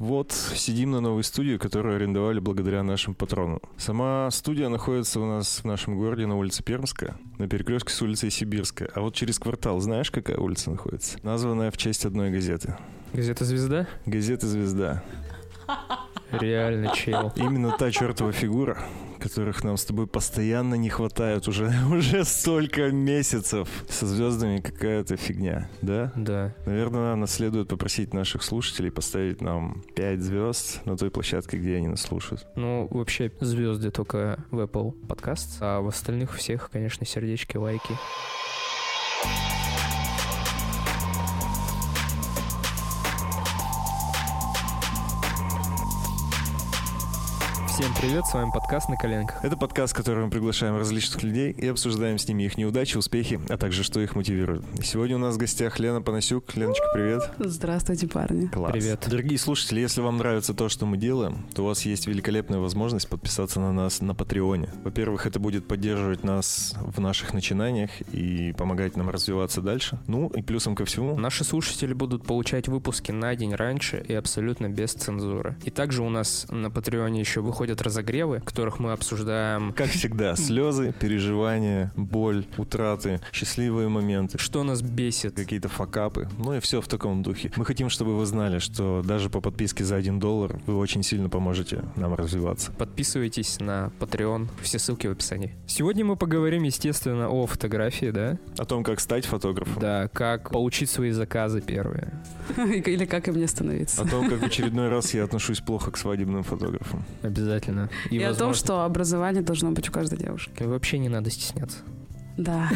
Вот, сидим на новой студии, которую арендовали благодаря нашим патронам. Сама студия находится у нас в нашем городе на улице Пермская, на перекрестке с улицей Сибирская. А вот через квартал, знаешь, какая улица находится? Названная в честь одной газеты. Газета «Звезда»? Газета «Звезда». Реально, чел. Именно та чертова фигура, которых нам с тобой постоянно не хватает уже столько месяцев. Со звездами какая-то фигня, да? Да. Наверное, нам следует попросить наших слушателей поставить нам 5 звезд на той площадке, где они нас слушают. Ну, вообще, звезды только в Apple Podcasts, а в остальных всех, конечно, сердечки, лайки. Всем привет, с вами подкаст «На коленках». Это подкаст, в котором мы приглашаем различных людей и обсуждаем с ними их неудачи, успехи, а также что их мотивирует. Сегодня у нас в гостях Лена Панасюк. Леночка, привет. Здравствуйте, парни. Класс. Привет. Дорогие слушатели, если вам нравится то, что мы делаем, то у вас есть великолепная возможность подписаться на нас на Патреоне. Во-первых, это будет поддерживать нас в наших начинаниях и помогать нам развиваться дальше. Ну и плюсом ко всему, наши слушатели будут получать выпуски на день раньше и абсолютно без цензуры. И также у нас на Патреоне еще выходит разогревы, в которых мы обсуждаем, как всегда, слезы, переживания, боль, утраты, счастливые моменты, что нас бесит, какие-то факапы, ну и все в таком духе. Мы хотим, чтобы вы знали, что даже по подписке за $1 вы очень сильно поможете нам развиваться. Подписывайтесь на Patreon, все ссылки в описании. Сегодня мы поговорим, естественно, о фотографии, да? О том, как стать фотографом. Да, как получить свои заказы первые. Или как им не становиться. О том, как в очередной раз я отношусь плохо к свадебным фотографам. Обязательно. И о том, что образование должно быть у каждой девушки. Вообще не надо стесняться. Да.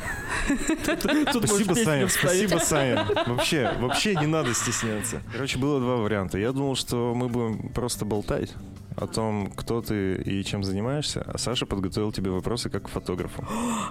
Спасибо, Саня, спасибо, Саня. Вообще не надо стесняться. Короче, было два варианта. Я думал, что мы будем просто болтать о том, кто ты и чем занимаешься, а Саша подготовил тебе вопросы как к фотографу.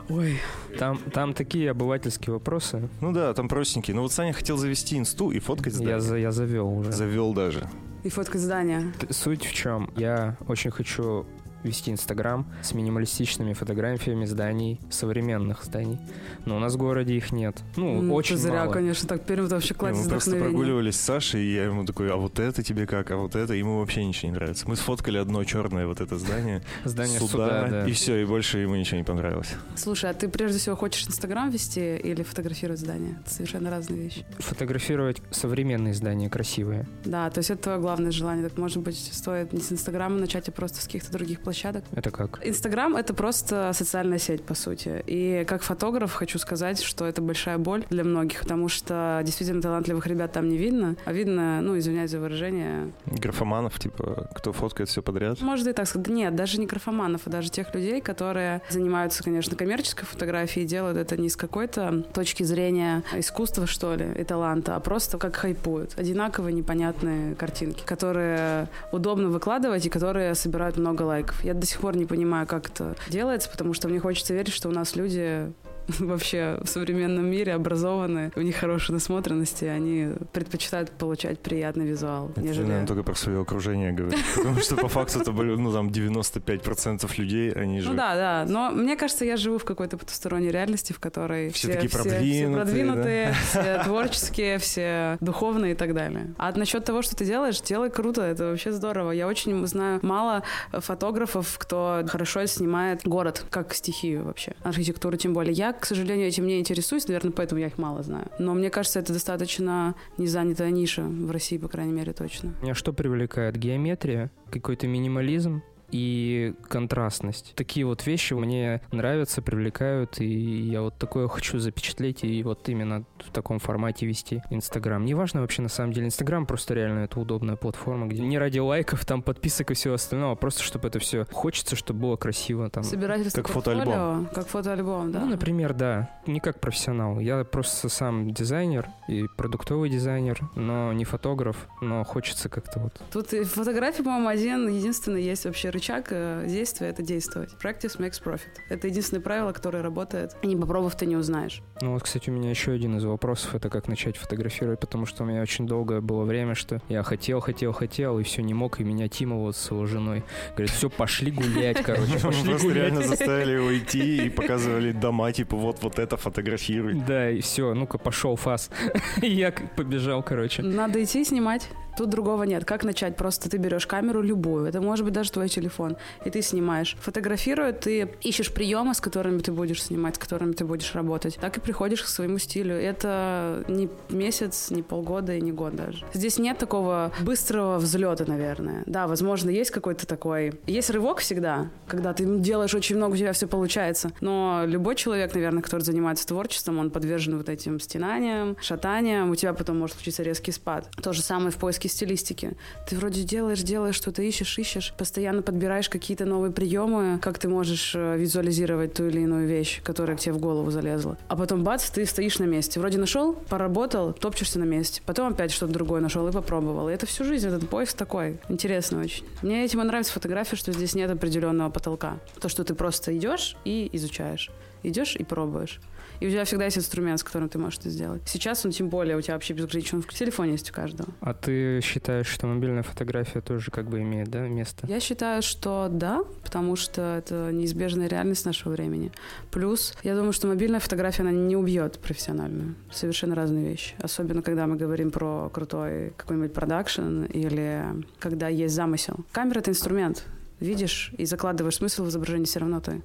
Ой, там такие обывательские вопросы. Ну да, там простенькие. Но вот Саня хотел завести инсту и фоткать здание. Я завел уже. Завел даже. И фоткать здание. Суть в чем? Я очень хочу вести Инстаграм с минималистичными фотографиями зданий, современных зданий. Но у нас в городе их нет. Ну, очень зря, мало. Зря, конечно, так первый вообще кладезь вдохновения. Мы просто прогуливались с Сашей, и я ему такой, а вот это тебе как, а вот это? Ему вообще ничего не нравится. Мы сфоткали одно черное вот это здание суда, да. И все, и больше ему ничего не понравилось. Слушай, а ты прежде всего хочешь Инстаграм вести или фотографировать здания? Это совершенно разные вещи. Фотографировать современные здания, красивые. Да, то есть это твое главное желание. Так, может быть, стоит не с Инстаграма начать, а просто с каких-то других площадок. Это как? Инстаграм — это просто социальная сеть, по сути. И как фотограф хочу сказать, что это большая боль для многих, потому что действительно талантливых ребят там не видно, а видно, ну, извиняюсь за выражение... Графоманов, типа, кто фоткает все подряд? Может, и так сказать. Нет, даже не графоманов, а даже тех людей, которые занимаются, конечно, коммерческой фотографией, делают это не с какой-то точки зрения искусства, что ли, и таланта, а просто как хайпуют. Одинаковые непонятные картинки, которые удобно выкладывать и которые собирают много лайков. Я до сих пор не понимаю, как это делается, потому что мне хочется верить, что у нас люди вообще в современном мире образованные, у них хорошие насмотренности, они предпочитают получать приятный визуал. Это, нежели... наверное, только про свое окружение говорит, потому что по факту это были, ну, там, 95% людей, они же... Ну да, но мне кажется, я живу в какой-то потусторонней реальности, в которой все такие продвинутые, все творческие, все духовные и так далее. А насчет того, что ты делаешь, делай круто, это вообще здорово. Я очень знаю мало фотографов, кто хорошо снимает город как стихию вообще, архитектуру тем более. Я, к сожалению, этим не интересуюсь, наверное, поэтому я их мало знаю. Но мне кажется, это достаточно незанятая ниша в России, по крайней мере, точно. Меня что привлекает? Геометрия, какой-то минимализм и контрастность. Такие вот вещи мне нравятся, привлекают, и я вот такое хочу запечатлеть и вот именно в таком формате вести Инстаграм. Не важно вообще, на самом деле, Инстаграм просто реально это удобная платформа, где не ради лайков, там подписок и всего остального, а просто чтобы это все хочется, чтобы было красиво. Там. Собирательство как фотоальбом. Как фотоальбом, да. Ну, например, да. Не как профессионал. Я просто сам дизайнер и продуктовый дизайнер, но не фотограф, но хочется как-то вот. Тут фотографии, по-моему, один, единственный есть вообще рычаг. Шаг действия — это действовать. Practice makes profit. Это единственное правило, которое работает. И не попробовав, ты не узнаешь. Ну вот, кстати, у меня еще один из вопросов — это как начать фотографировать, потому что у меня очень долгое было время, что я хотел, и все не мог, и меня Тима вот с его женой говорит, все, пошли гулять, короче. Мы просто реально заставили его идти и показывали дома, типа, вот это фотографируй. Да, и все, ну-ка, пошел, фас. Я побежал, короче. Надо идти снимать. Тут другого нет. Как начать? Просто ты берешь камеру любую. Это может быть даже твой телефон. И ты снимаешь. Фотографируя, ты ищешь приемы, с которыми ты будешь снимать, с которыми ты будешь работать. Так и приходишь к своему стилю. Это не месяц, не полгода и не год даже. Здесь нет такого быстрого взлета, наверное. Да, возможно, есть какой-то такой... Есть рывок всегда, когда ты делаешь очень много, у тебя все получается. Но любой человек, наверное, который занимается творчеством, он подвержен вот этим стенаниям, шатаниям. У тебя потом может случиться резкий спад. То же самое в поиске стилистики. Ты вроде делаешь, что-то ищешь, постоянно подбираешь какие-то новые приемы, как ты можешь визуализировать ту или иную вещь, которая к тебе в голову залезла. А потом бац, ты стоишь на месте. Вроде нашел, поработал, топчешься на месте. Потом опять что-то другое нашел и попробовал. И это всю жизнь, этот поиск такой. Интересно очень. Мне этим и нравится фотография, что здесь нет определенного потолка. То, что ты просто идешь и изучаешь. Идешь и пробуешь. И у тебя всегда есть инструмент, с которым ты можешь это сделать. Сейчас он тем более у тебя вообще безграничен. В телефоне есть у каждого. А ты считаешь, что мобильная фотография тоже как бы имеет, да, место? Я считаю, что да, потому что это неизбежная реальность нашего времени. Плюс, я думаю, что мобильная фотография, она не убьет профессиональную. Совершенно разные вещи. Особенно, когда мы говорим про крутой какой-нибудь продакшн или когда есть замысел. Камера — это инструмент. Видишь и закладываешь смысл в изображении все равно ты.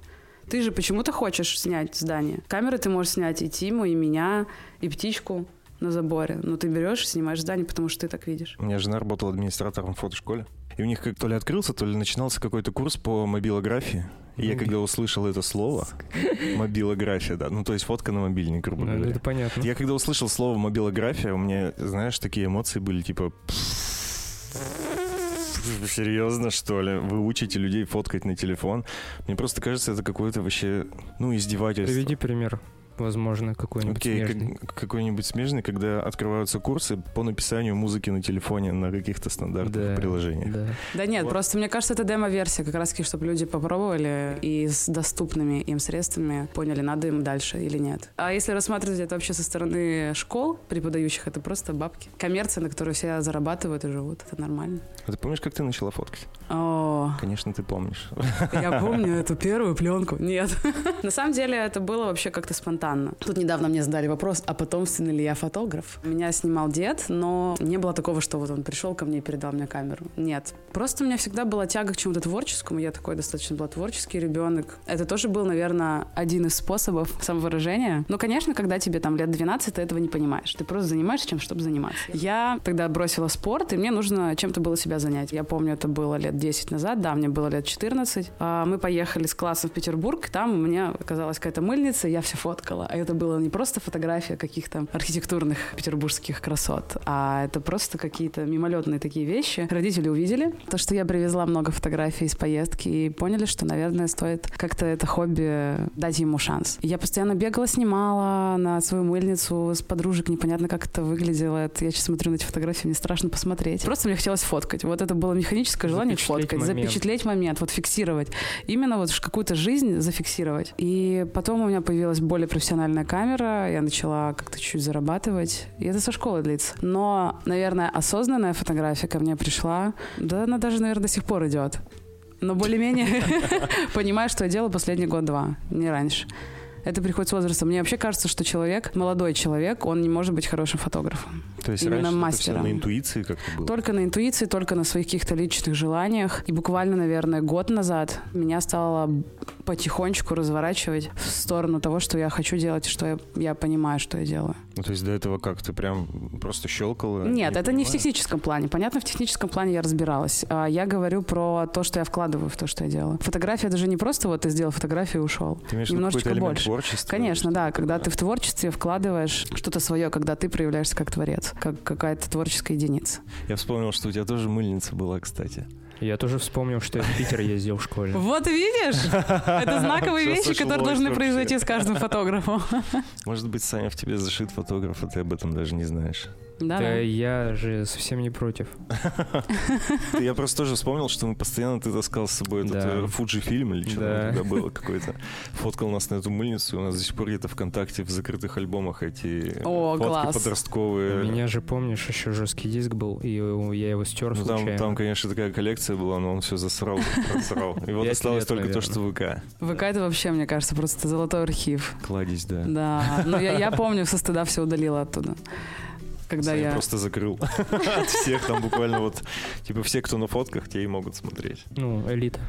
Ты же почему-то хочешь снять здание. Камеры ты можешь снять и Тиму, и меня, и птичку на заборе. Но ты берешь и снимаешь здание, потому что ты так видишь. У меня жена работала администратором в фотошколе. И у них как то ли открылся, то ли начинался какой-то курс по мобилографии. И я когда услышал это слово, мобилография, да, ну то есть фотка на мобильник, грубо говоря. Это понятно. Я когда услышал слово мобилография, у меня, знаешь, такие эмоции были, типа... Серьезно, что ли? Вы учите людей фоткать на телефон? Мне просто кажется, это какое-то вообще, ну, издевательство. Приведи пример, возможно, какой-нибудь смежный. Какой-нибудь смежный, когда открываются курсы по написанию музыки на телефоне на каких-то стандартных приложениях. Да нет, вот. Просто мне кажется, это демо-версия, как раз-таки, чтобы люди попробовали и с доступными им средствами поняли, надо им дальше или нет. А если рассматривать это вообще со стороны школ преподающих, это просто бабки. Коммерция, на которую все зарабатывают и живут, это нормально. А ты помнишь, как ты начала фоткать? О. Конечно, ты помнишь. Я помню эту первую пленку. Нет. На самом деле это было вообще как-то спонтанно. Тут недавно мне задали вопрос, а потомственный ли я фотограф? Меня снимал дед, но не было такого, что вот он пришел ко мне и передал мне камеру. Нет. Просто у меня всегда была тяга к чему-то творческому. Я такой достаточно была творческий ребенок. Это тоже был, наверное, один из способов самовыражения. Но, конечно, когда тебе там лет 12, ты этого не понимаешь. Ты просто занимаешься чем, чтобы заниматься. Я тогда бросила спорт, и мне нужно чем-то было себя занять. Я помню, это было лет 10 назад, да, мне было лет 14. Мы поехали с классом в Петербург, там у меня оказалась какая-то мыльница, и я все фоткала. А это была не просто фотография каких-то архитектурных петербургских красот, а это просто какие-то мимолетные такие вещи. Родители увидели то, что я привезла много фотографий из поездки, и поняли, что, наверное, стоит как-то это хобби дать ему шанс. Я постоянно бегала, снимала на свою мыльницу с подружек, непонятно, как это выглядело. Это я сейчас смотрю на эти фотографии, мне страшно посмотреть. Просто мне хотелось фоткать. Вот это было механическое желание фоткать, запечатлеть момент, вот фиксировать. Именно вот какую-то жизнь зафиксировать. И потом у меня появилась более профессиональная камера, я начала как-то чуть-чуть зарабатывать, и это со школы длится. Но, наверное, осознанная фотография ко мне пришла, да она даже, наверное, до сих пор идет, но более-менее понимаю, что я делала последний год-два, не раньше. Это приходит с возрастом. Мне вообще кажется, что человек, молодой человек, он не может быть хорошим фотографом. То есть именно мастером. На интуиции как-то было? Только на интуиции, только на своих каких-то личных желаниях. И буквально, наверное, год назад меня стало потихонечку разворачивать в сторону того, что я хочу делать, что я понимаю, что я делаю. Ну, то есть до этого как? Ты прям просто щелкала? Нет, это не в техническом плане. Понятно, в техническом плане я разбиралась. Я говорю про то, что я вкладываю в то, что я делаю. Фотография даже не просто вот ты сделал фотографию и ушел. Ты имеешь немножечко больше. Творчество. Конечно, да. Когда ты в творчестве вкладываешь что-то свое, когда ты проявляешься как творец, как какая-то творческая единица. Я вспомнил, что у тебя тоже мыльница была, кстати. Я тоже вспомнил, что я в Питер ездил в школе. Вот видишь? Это знаковые вещи, которые должны произойти с каждым фотографом. Может быть, Саня в тебе зашит фотограф, а ты об этом даже не знаешь. Да, я же совсем не против. Я просто тоже вспомнил, что мы постоянно ты таскал с собой этот Фуджи-фильм или что-то тогда было какой-то. Фоткал нас на эту мыльницу, у нас до сих пор где-то ВКонтакте в закрытых альбомах эти фотки подростковые. У меня же, помнишь, еще жесткий диск был, и я его стер случайно. Там, конечно, такая коллекция была, но он все засрал. И вот осталось только то, что ВК. ВК — это вообще, мне кажется, просто золотой архив. Кладезь, да. Да, но я помню, со стыда все удалила оттуда. когда я просто закрыл от всех там буквально вот, типа все, кто на фотках, те и могут смотреть. Ну, элита.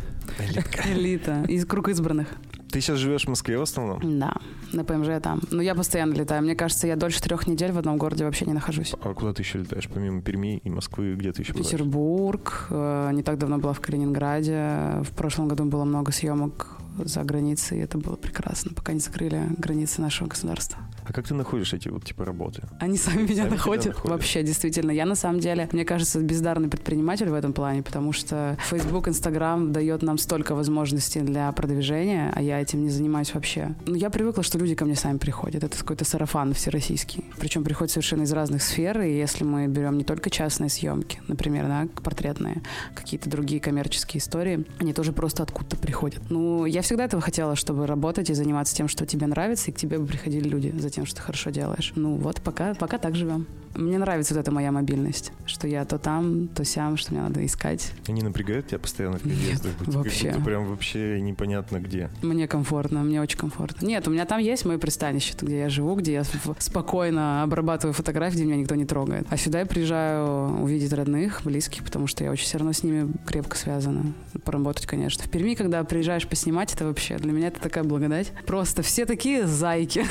Элита. Из круг избранных. Ты сейчас живешь в Москве в основном? Да, на ПМЖ там. Но я постоянно летаю. Мне кажется, я дольше 3 недель в одном городе вообще не нахожусь. А куда ты еще летаешь? Помимо Перми и Москвы, где ты еще бываешь? Петербург. Не так давно была в Калининграде. В прошлом году было много съемок за границей, и это было прекрасно, пока не закрыли границы нашего государства. А как ты находишь эти вот типа работы? Они сами меня находят. Вообще, действительно. Я на самом деле, мне кажется, бездарный предприниматель в этом плане, потому что Facebook, Instagram дает нам столько возможностей для продвижения, а я этим не занимаюсь вообще. Но я привыкла, что люди ко мне сами приходят. Это какой-то сарафан всероссийский. Причем приходят совершенно из разных сфер, и если мы берем не только частные съемки, например, да, портретные, какие-то другие коммерческие истории, они тоже просто откуда-то приходят. Ну, я всегда этого хотела, чтобы работать и заниматься тем, что тебе нравится, и к тебе бы приходили люди за тем, что ты хорошо делаешь. Ну вот, пока так живем. Мне нравится вот эта моя мобильность, что я то там, то сям, что мне надо искать. Они напрягают тебя постоянно в переездах? Нет, вообще. Ты прям вообще непонятно где. Мне комфортно, мне очень комфортно. Нет, у меня там есть мои пристанище, где я живу, где я спокойно обрабатываю фотографии, где меня никто не трогает. А сюда я приезжаю увидеть родных, близких, потому что я очень все равно с ними крепко связана. Поработать, конечно. В Перми, когда приезжаешь поснимать, это вообще для меня это такая благодать. Просто все такие зайки.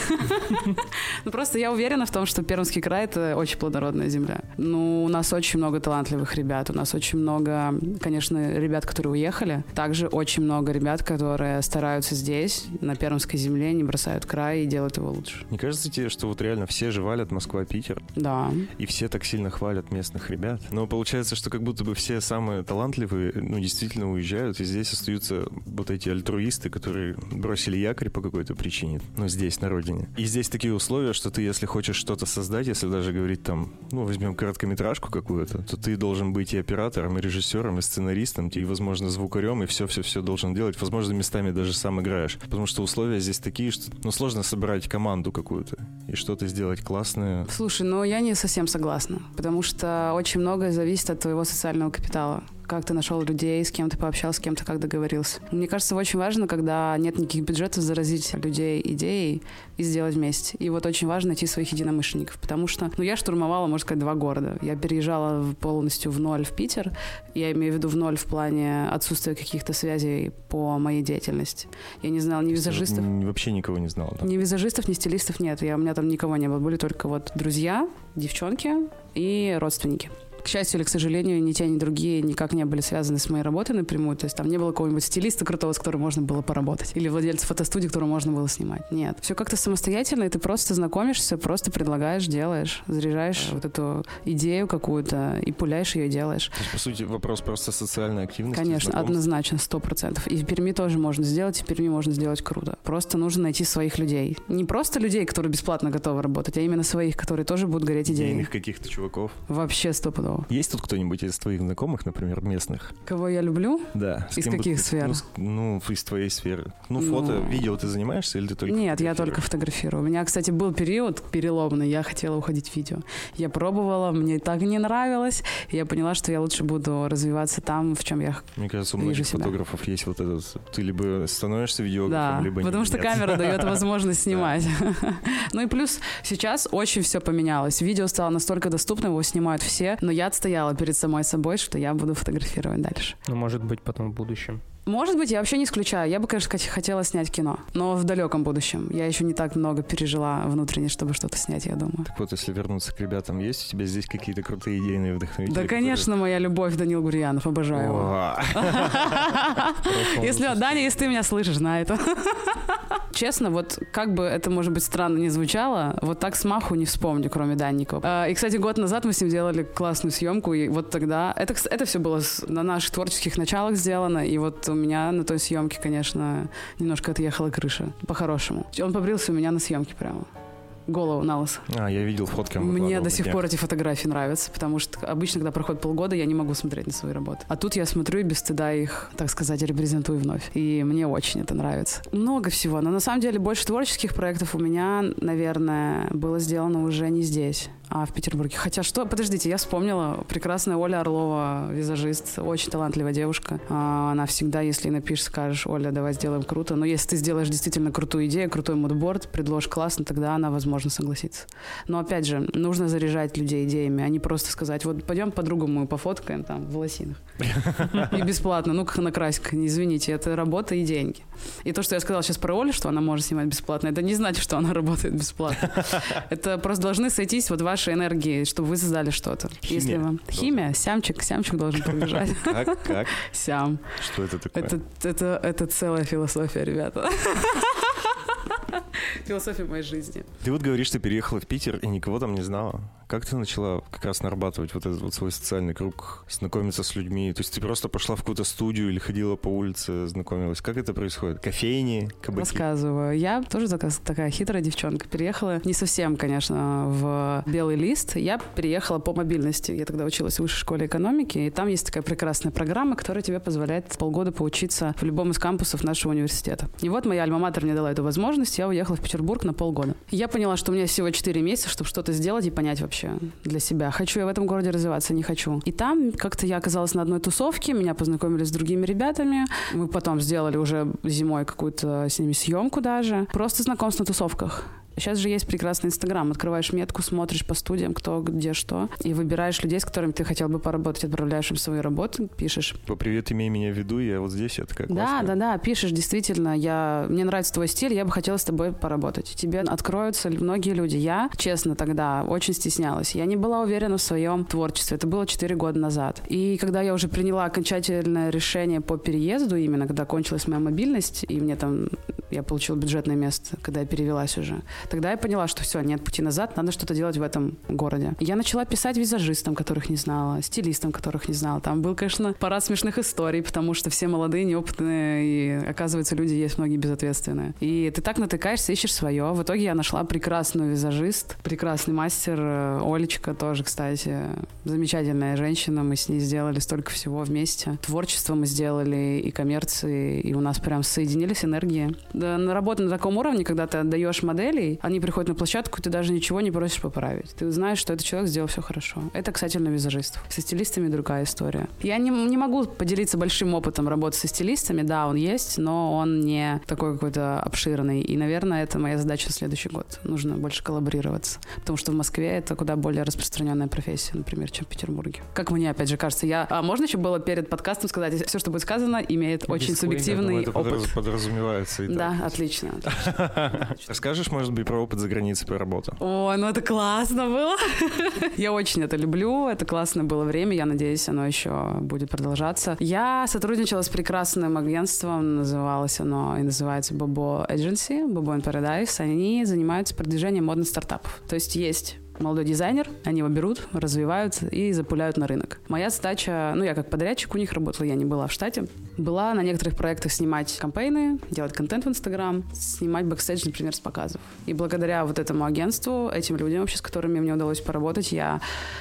Ну, просто я уверена в том, что Пермский край — это очень плодородная земля. Ну, у нас очень много талантливых ребят, у нас очень много, конечно, ребят, которые уехали, также очень много ребят, которые стараются здесь, на пермской земле, не бросают край и делают его лучше. Не кажется тебе, что вот реально все же валят Москва-Питер? Да. И все так сильно хвалят местных ребят? Но получается, что как будто бы все самые талантливые, ну, действительно уезжают, и здесь остаются вот эти альтруисты, которые бросили якорь по какой-то причине, ну, здесь, на родине. И здесь такие условия, что ты, если хочешь что-то создать, если даже говорить там, ну, возьмем короткометражку какую-то, то ты должен быть и оператором, и режиссером, и сценаристом, и, возможно, звукарем, и все-все-все должен делать. Возможно, местами даже сам играешь. Потому что условия здесь такие, что, ну, сложно собрать команду какую-то и что-то сделать классное. Слушай, ну, я не совсем согласна, потому что очень многое зависит от твоего социального капитала. Как ты нашел людей, с кем ты пообщался, с кем ты как договорился. Мне кажется, очень важно, когда нет никаких бюджетов, заразить людей идеей и сделать вместе. И вот очень важно найти своих единомышленников, потому что, ну, я штурмовала, можно сказать, 2 города. Я переезжала полностью в ноль в Питер. Я имею в виду в ноль в плане отсутствия каких-то связей по моей деятельности. Я не знала ни визажистов. Вообще никого не знала, да? Ни визажистов, ни стилистов нет. У меня там никого не было. Были только вот друзья, девчонки и родственники. К счастью или к сожалению, ни те, ни другие никак не были связаны с моей работой напрямую. То есть там не было какого-нибудь стилиста крутого, с которым можно было поработать. Или владельца фотостудии, которого можно было снимать. Нет. Все как-то самостоятельно, и ты просто знакомишься, просто предлагаешь, делаешь, заряжаешь вот эту идею какую-то и пуляешь ее, и делаешь. То есть, по сути, вопрос просто социальной активности. Конечно, однозначно, 100%. И в Перми тоже можно сделать, и в Перми можно сделать круто. Просто нужно найти своих людей. Не просто людей, которые бесплатно готовы работать, а именно своих, которые тоже будут гореть идеей. Идейных каких-то чуваков. Вообще 100%. Есть тут кто-нибудь из твоих знакомых, например, местных? Кого я люблю? Да. Из каких сфер? Ну, из твоей сферы. Ну, фото, видео ты занимаешься или ты только... Нет, я только фотографирую. У меня, кстати, был период переломный, я хотела уходить в видео. Я пробовала, мне так не нравилось. Я поняла, что я лучше буду развиваться там, в чем я вижу себя. Мне кажется, у многих фотографов есть вот этот... Ты либо становишься видеографом, либо нет. Да, потому что камера дает возможность снимать. Ну и плюс сейчас очень все поменялось. Видео стало настолько доступным, его снимают все, но я отстояла перед самой собой, что я буду фотографировать дальше. Ну, может быть, потом в будущем. Может быть, я вообще не исключаю. Я бы, конечно, хотела снять кино, но в далеком будущем. Я еще не так много пережила внутренне, чтобы что-то снять, я думаю. Так вот, если вернуться к ребятам, есть у тебя здесь какие-то крутые идейные вдохновители? Да, конечно, моя любовь, Данил Гурьянов, обожаю его. Если, Даня, если ты меня слышишь, на это. Честно, вот как бы это, может быть, странно не звучало, вот так с маху не вспомню, кроме Данникова. И, кстати, год назад мы с ним делали классную съемку, и вот тогда... Это все было на наших творческих началах сделано, и вот... У меня на той съемке, конечно, немножко отъехала крыша, по-хорошему. Он побрился у меня на съемке прямо. Голову на лысо. А, я видел фотки. Мне до сих пор эти фотографии нравятся, потому что обычно, когда проходит полгода, я не могу смотреть на свои работы. А тут я смотрю и без стыда их, так сказать, репрезентую вновь. И мне очень это нравится. Много всего, но на самом деле больше творческих проектов у меня, наверное, было сделано уже не здесь, в Петербурге. Хотя что, подождите, я вспомнила. Прекрасная Оля Орлова, визажист, очень талантливая девушка. Она всегда, если напишешь, скажешь: Оля, давай сделаем круто. Но если ты сделаешь действительно крутую идею, крутой мудборд, предложишь классно, тогда она, возможно, согласится. Но опять же, нужно заряжать людей идеями, а не просто сказать: вот пойдем по-другому и пофоткаем там в лосинах. И бесплатно, ну-ка накрась-ка, извините, это работа и деньги. И то, что я сказала сейчас про Олю, что она может снимать бесплатно, это не значит, что она работает бесплатно. Это просто должны сойтись вот ваши энергии, чтобы вы создали что-то. Если вам химия, сямчик должен побежать. Как? Сям. Что это такое? Это целая философия, ребята. Философия моей жизни. Ты вот говоришь, что переехала в Питер и никого там не знала. Как ты начала как раз нарабатывать вот этот вот свой социальный круг, знакомиться с людьми? То есть ты просто пошла в какую-то студию или ходила по улице, знакомилась? Как это происходит? Кофейни, кабаки? Рассказываю. Я тоже такая хитрая девчонка. Переехала не совсем, конечно, в Белый лист. Я переехала по мобильности. Я тогда училась в Высшей школе экономики, и там есть такая прекрасная программа, которая тебе позволяет полгода поучиться в любом из кампусов нашего университета. И вот моя альма-матер мне дала эту возможность, я уехала в Петербург на полгода. Я поняла, что у меня всего 4 месяца, чтобы что-то сделать и понять вообще для себя. Хочу я в этом городе развиваться, не хочу. И там как-то я оказалась на одной тусовке, меня познакомили с другими ребятами. Мы потом сделали уже зимой какую-то с ними съемку даже. Просто знакомство на тусовках. Сейчас же есть прекрасный Инстаграм. Открываешь метку, смотришь по студиям, кто, где, что. И выбираешь людей, с которыми ты хотел бы поработать. Отправляешь им свои работы, пишешь: привет, имей меня в виду, я вот здесь, я такая классная. Да, пишешь, действительно, мне нравится твой стиль, я бы хотела с тобой поработать. Тебе откроются многие люди. Я, честно, тогда очень стеснялась. Я не была уверена в своем творчестве. Это было 4 года назад. И когда я уже приняла окончательное решение по переезду, именно когда кончилась моя мобильность, и мне там, я получила бюджетное место, когда я перевелась уже, тогда я поняла, что все, нет пути назад, надо что-то делать в этом городе. Я начала писать визажистам, которых не знала, стилистам, которых не знала. Там был, конечно, парад смешных историй, потому что все молодые, неопытные, и, оказывается, люди есть многие безответственные. И ты так натыкаешься, ищешь свое. В итоге я нашла прекрасную визажист, прекрасный мастер, Олечка тоже, кстати, замечательная женщина. Мы с ней сделали столько всего вместе. Творчество мы сделали, и коммерции, и у нас прям соединились энергии. Да, работа на таком уровне, когда ты отдаешь моделей, они приходят на площадку, ты даже ничего не просишь поправить. Ты знаешь, что этот человек сделал все хорошо. Это касательно визажистов. Со стилистами другая история. Я не могу поделиться большим опытом работы со стилистами. Да, он есть, но он не такой какой-то обширный. И, наверное, это моя задача на следующий год. Нужно больше коллаборироваться. Потому что в Москве это куда более распространенная профессия, например, чем в Петербурге. Как мне, опять же, кажется, можно еще было перед подкастом сказать, все, что будет сказано, имеет очень субъективный опыт. Это подразумевается. Да, отлично. Расскажешь, может быть, про опыт за границей, про работу? Ой, ну это классно было. Я очень это люблю. Это классное было время. Я надеюсь, оно еще будет продолжаться. Я сотрудничала с прекрасным агентством. Называлось оно и называется Bobo Agency, Bobo and Paradise. Они занимаются продвижением модных стартапов. То есть молодой дизайнер, они его берут, развивают и запуляют на рынок. Моя задача, я как подрядчик у них работала, я не была в штате, была на некоторых проектах снимать кампейны, делать контент в Инстаграм, снимать бэкстейдж, например, с показов. И благодаря вот этому агентству, этим людям вообще, с которыми мне удалось поработать, я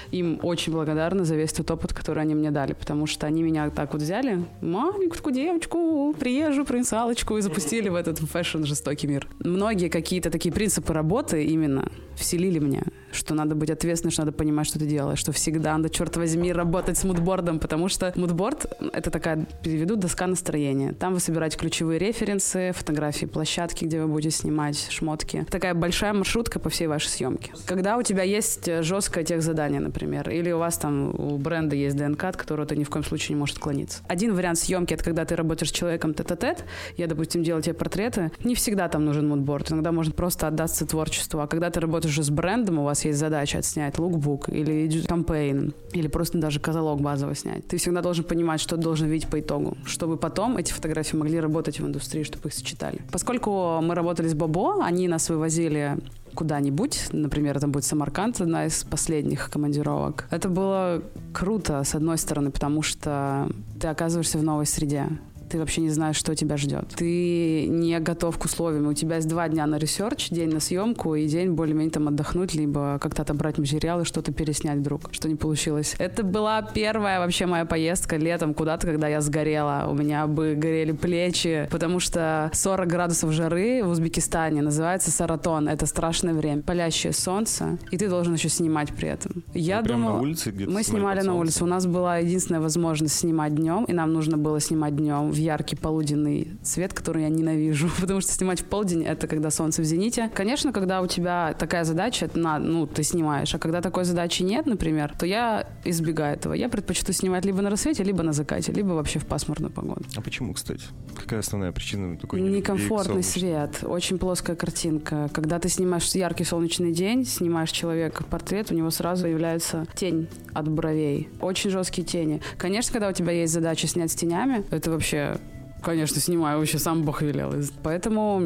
им очень благодарна за весь тот опыт, который они мне дали, потому что они меня так вот взяли, маленькую девочку, приезжую провинциалочку, и запустили в этот фэшн жестокий мир. Многие какие-то такие принципы работы именно вселили мне, что надо быть ответственным, что надо понимать, что ты делаешь, что всегда надо, черт возьми, работать с мудбордом, потому что мудборд — это такая, переведу, доска настроения. Там вы собираете ключевые референсы, фотографии площадки, где вы будете снимать, шмотки. Такая большая маршрутка по всей вашей съемке. Когда у тебя есть жесткое техзадание, например, или у вас там у бренда есть ДНК, от которого ты ни в коем случае не можешь отклониться. Один вариант съемки — это когда ты работаешь с человеком тет-а-тет. Я, допустим, делаю тебе портреты. Не всегда там нужен мудборд. Иногда можно просто отдаться творчеству. А когда ты работаешь уже с брендом, у вас есть задача отснять лукбук или кампейн, или просто даже каталог базовый снять. Ты всегда должен понимать, что ты должен видеть по итогу, чтобы потом эти фотографии могли работать в индустрии, чтобы их сочетали. Поскольку мы работали с Бобо, они нас вывозили куда-нибудь, например, там будет Самарканд, одна из последних командировок. Это было круто, с одной стороны, потому что ты оказываешься в новой среде. Ты вообще не знаешь, что тебя ждет. Ты не готов к условиям. У тебя есть 2 дня на ресерч, день на съемку и день более-менее там отдохнуть, либо как-то отобрать материал и что-то переснять вдруг, что не получилось. Это была первая вообще моя поездка летом куда-то, когда я сгорела. У меня бы горели плечи, потому что 40 градусов жары в Узбекистане называется Саратон. Это страшное время. Палящее солнце, и ты должен еще снимать при этом. Я думала, на улице где-то мы снимали на улице. У нас была единственная возможность снимать днем, и нам нужно было снимать днем в яркий полуденный свет, который я ненавижу, потому что снимать в полдень — это когда солнце в зените. Конечно, когда у тебя такая задача, это ты снимаешь, а когда такой задачи нет, например, то я избегаю этого. Я предпочитаю снимать либо на рассвете, либо на закате, либо вообще в пасмурную погоду. А почему, кстати? Какая основная причина такой нелюбви? Некомфортный свет, очень плоская картинка. Когда ты снимаешь яркий солнечный день, снимаешь человека портрет, у него сразу появляется тень от бровей. Очень жесткие тени. Конечно, когда у тебя есть задача снять с тенями, это вообще... Конечно, снимаю, вообще сам Бог велел. Поэтому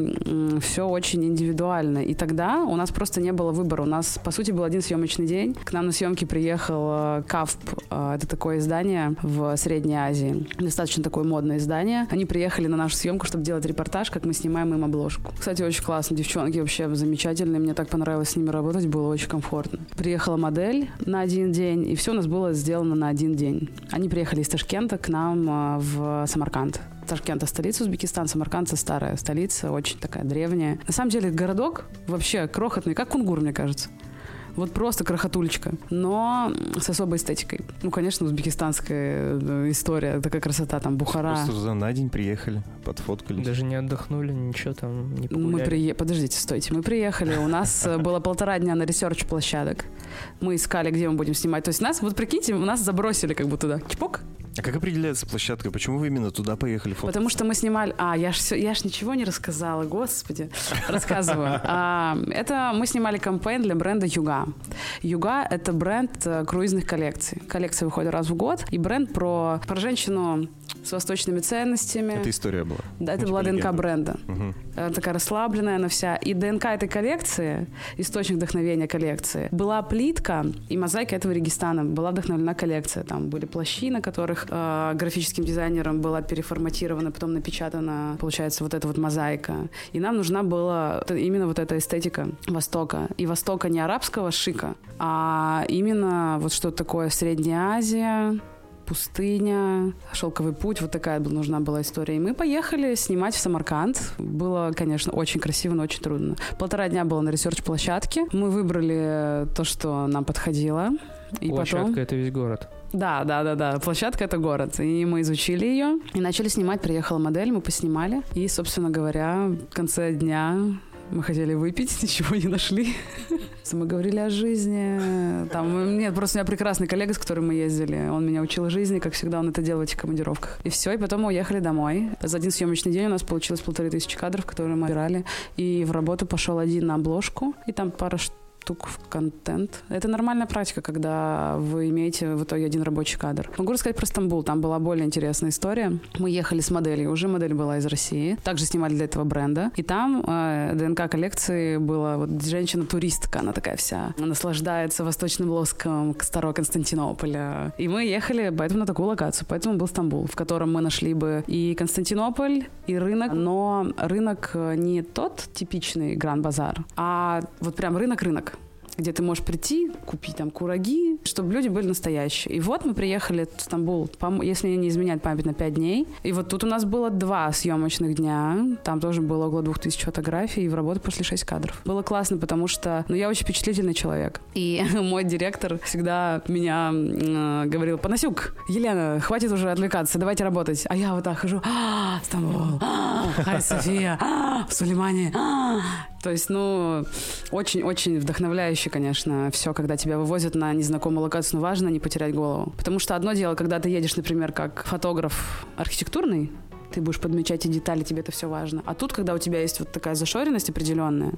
все очень индивидуально. И тогда у нас просто не было выбора. У нас, по сути, был один съемочный день. К нам на съемки приехал КАВП. Это такое издание в Средней Азии. Достаточно такое модное издание. Они приехали на нашу съемку, чтобы делать репортаж, как мы снимаем им обложку. Кстати, очень классно. Девчонки вообще замечательные. Мне так понравилось с ними работать. Было очень комфортно. Приехала модель на один день. И все у нас было сделано на один день. Они приехали из Ташкента к нам в Самарканд. Ташкент — столица Узбекистана, Самарканд — старая столица, очень такая древняя. На самом деле городок вообще крохотный, как Кунгур, мне кажется. Вот просто крохотулечка, но с особой эстетикой. Ну, конечно, узбекистанская история, такая красота, там, Бухара. Просто на день приехали, подфоткались. Даже не отдохнули, ничего там не погуляли. Подождите, стойте. Мы приехали, у нас было 1,5 дня на ресерч площадок. Мы искали, где мы будем снимать. То есть нас, вот прикиньте, нас забросили как бы туда. Чпок. А как определяется площадка? Почему вы именно туда поехали фото? Потому что мы снимали... Я ж ничего не рассказала, господи. Рассказываю. Это мы снимали кампейн для бренда Юга. Юга — это бренд круизных коллекций. Коллекция выходит раз в год. И бренд про женщину с восточными ценностями. Это история была? Да, это была ДНК бренда. Угу. Она такая расслабленная, она вся. И ДНК этой коллекции, источник вдохновения коллекции, была плитка и мозаика этого Регистана. Была вдохновлена коллекция. Там были плащи, на которых графическим дизайнером была переформатирована, потом напечатана, получается, вот эта вот мозаика. И нам нужна была именно вот эта эстетика Востока. И Востока не арабского шика, а именно вот что-то такое Средняя Азия, пустыня, шелковый путь, вот такая нужна была история. И мы поехали снимать в Самарканд. Было, конечно, очень красиво, но очень трудно. 1,5 дня было на ресерч-площадке. Мы выбрали то, что нам подходило. И площадка потом... — это весь город. Да. Площадка — это город. И мы изучили ее. И начали снимать. Приехала модель, мы поснимали. И, собственно говоря, в конце дня... Мы хотели выпить, ничего не нашли. Мы говорили о жизни. Нет, просто у меня прекрасный коллега, с которым мы ездили. Он меня учил жизни, как всегда, он это делал в этих командировках. И все, и потом мы уехали домой. За один съемочный день у нас получилось 1500 кадров, которые мы отбирали. И в работу пошел один на обложку, и там пара штук в контент. Это нормальная практика, когда вы имеете в итоге один рабочий кадр. Могу рассказать про Стамбул. Там была более интересная история. Мы ехали с моделью. Уже модель была из России. Также снимали для этого бренда. И там ДНК коллекции была вот женщина-туристка. Она такая вся. Она наслаждается восточным лоском старого Константинополя. И мы ехали поэтому на такую локацию. Поэтому был Стамбул, в котором мы нашли бы и Константинополь, и рынок. Но рынок не тот типичный Гранд-базар, а вот прям рынок-рынок, где ты можешь прийти, купить там кураги, чтобы люди были настоящие. И вот мы приехали в Стамбул, если не изменяет память, на 5 дней. И вот тут у нас было 2 съемочных дня. Там тоже было около 2000 фотографий, и в работу пошли 6 кадров. Было классно, потому что... я очень впечатлительный человек. И мой директор всегда меня говорил: Панасюк, Елена, хватит уже отвлекаться, давайте работать. А я вот так хожу: Стамбул, Хайя-София, Сулеймане. То есть, очень-очень вдохновляюще, конечно, все, когда тебя вывозят на незнакомую локацию, но важно не потерять голову. Потому что одно дело, когда ты едешь, например, как фотограф архитектурный, ты будешь подмечать и детали, тебе это все важно. А тут, когда у тебя есть вот такая зашоренность определенная,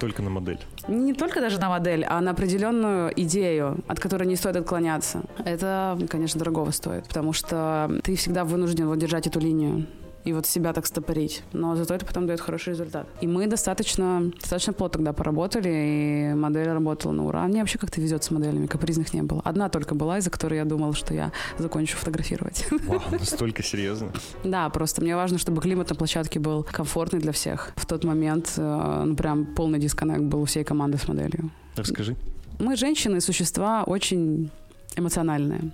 только на модель. Не только даже на модель, а на определенную идею, от которой не стоит отклоняться. Это, конечно, дорогого стоит, потому что ты всегда вынужден держать эту линию. и вот себя так стопорить. Но зато это потом дает хороший результат. И мы достаточно плотно тогда поработали, и модель работала на ура. Мне вообще как-то везет с моделями, капризных не было. Одна только была, из-за которой я думала, что я закончу фотографировать. Вау, настолько серьезно? Да, просто мне важно, чтобы климат на площадке был комфортный для всех. В тот момент прям полный дисконнект был у всей команды с моделью. Расскажи. Мы, женщины, существа очень... эмоциональная.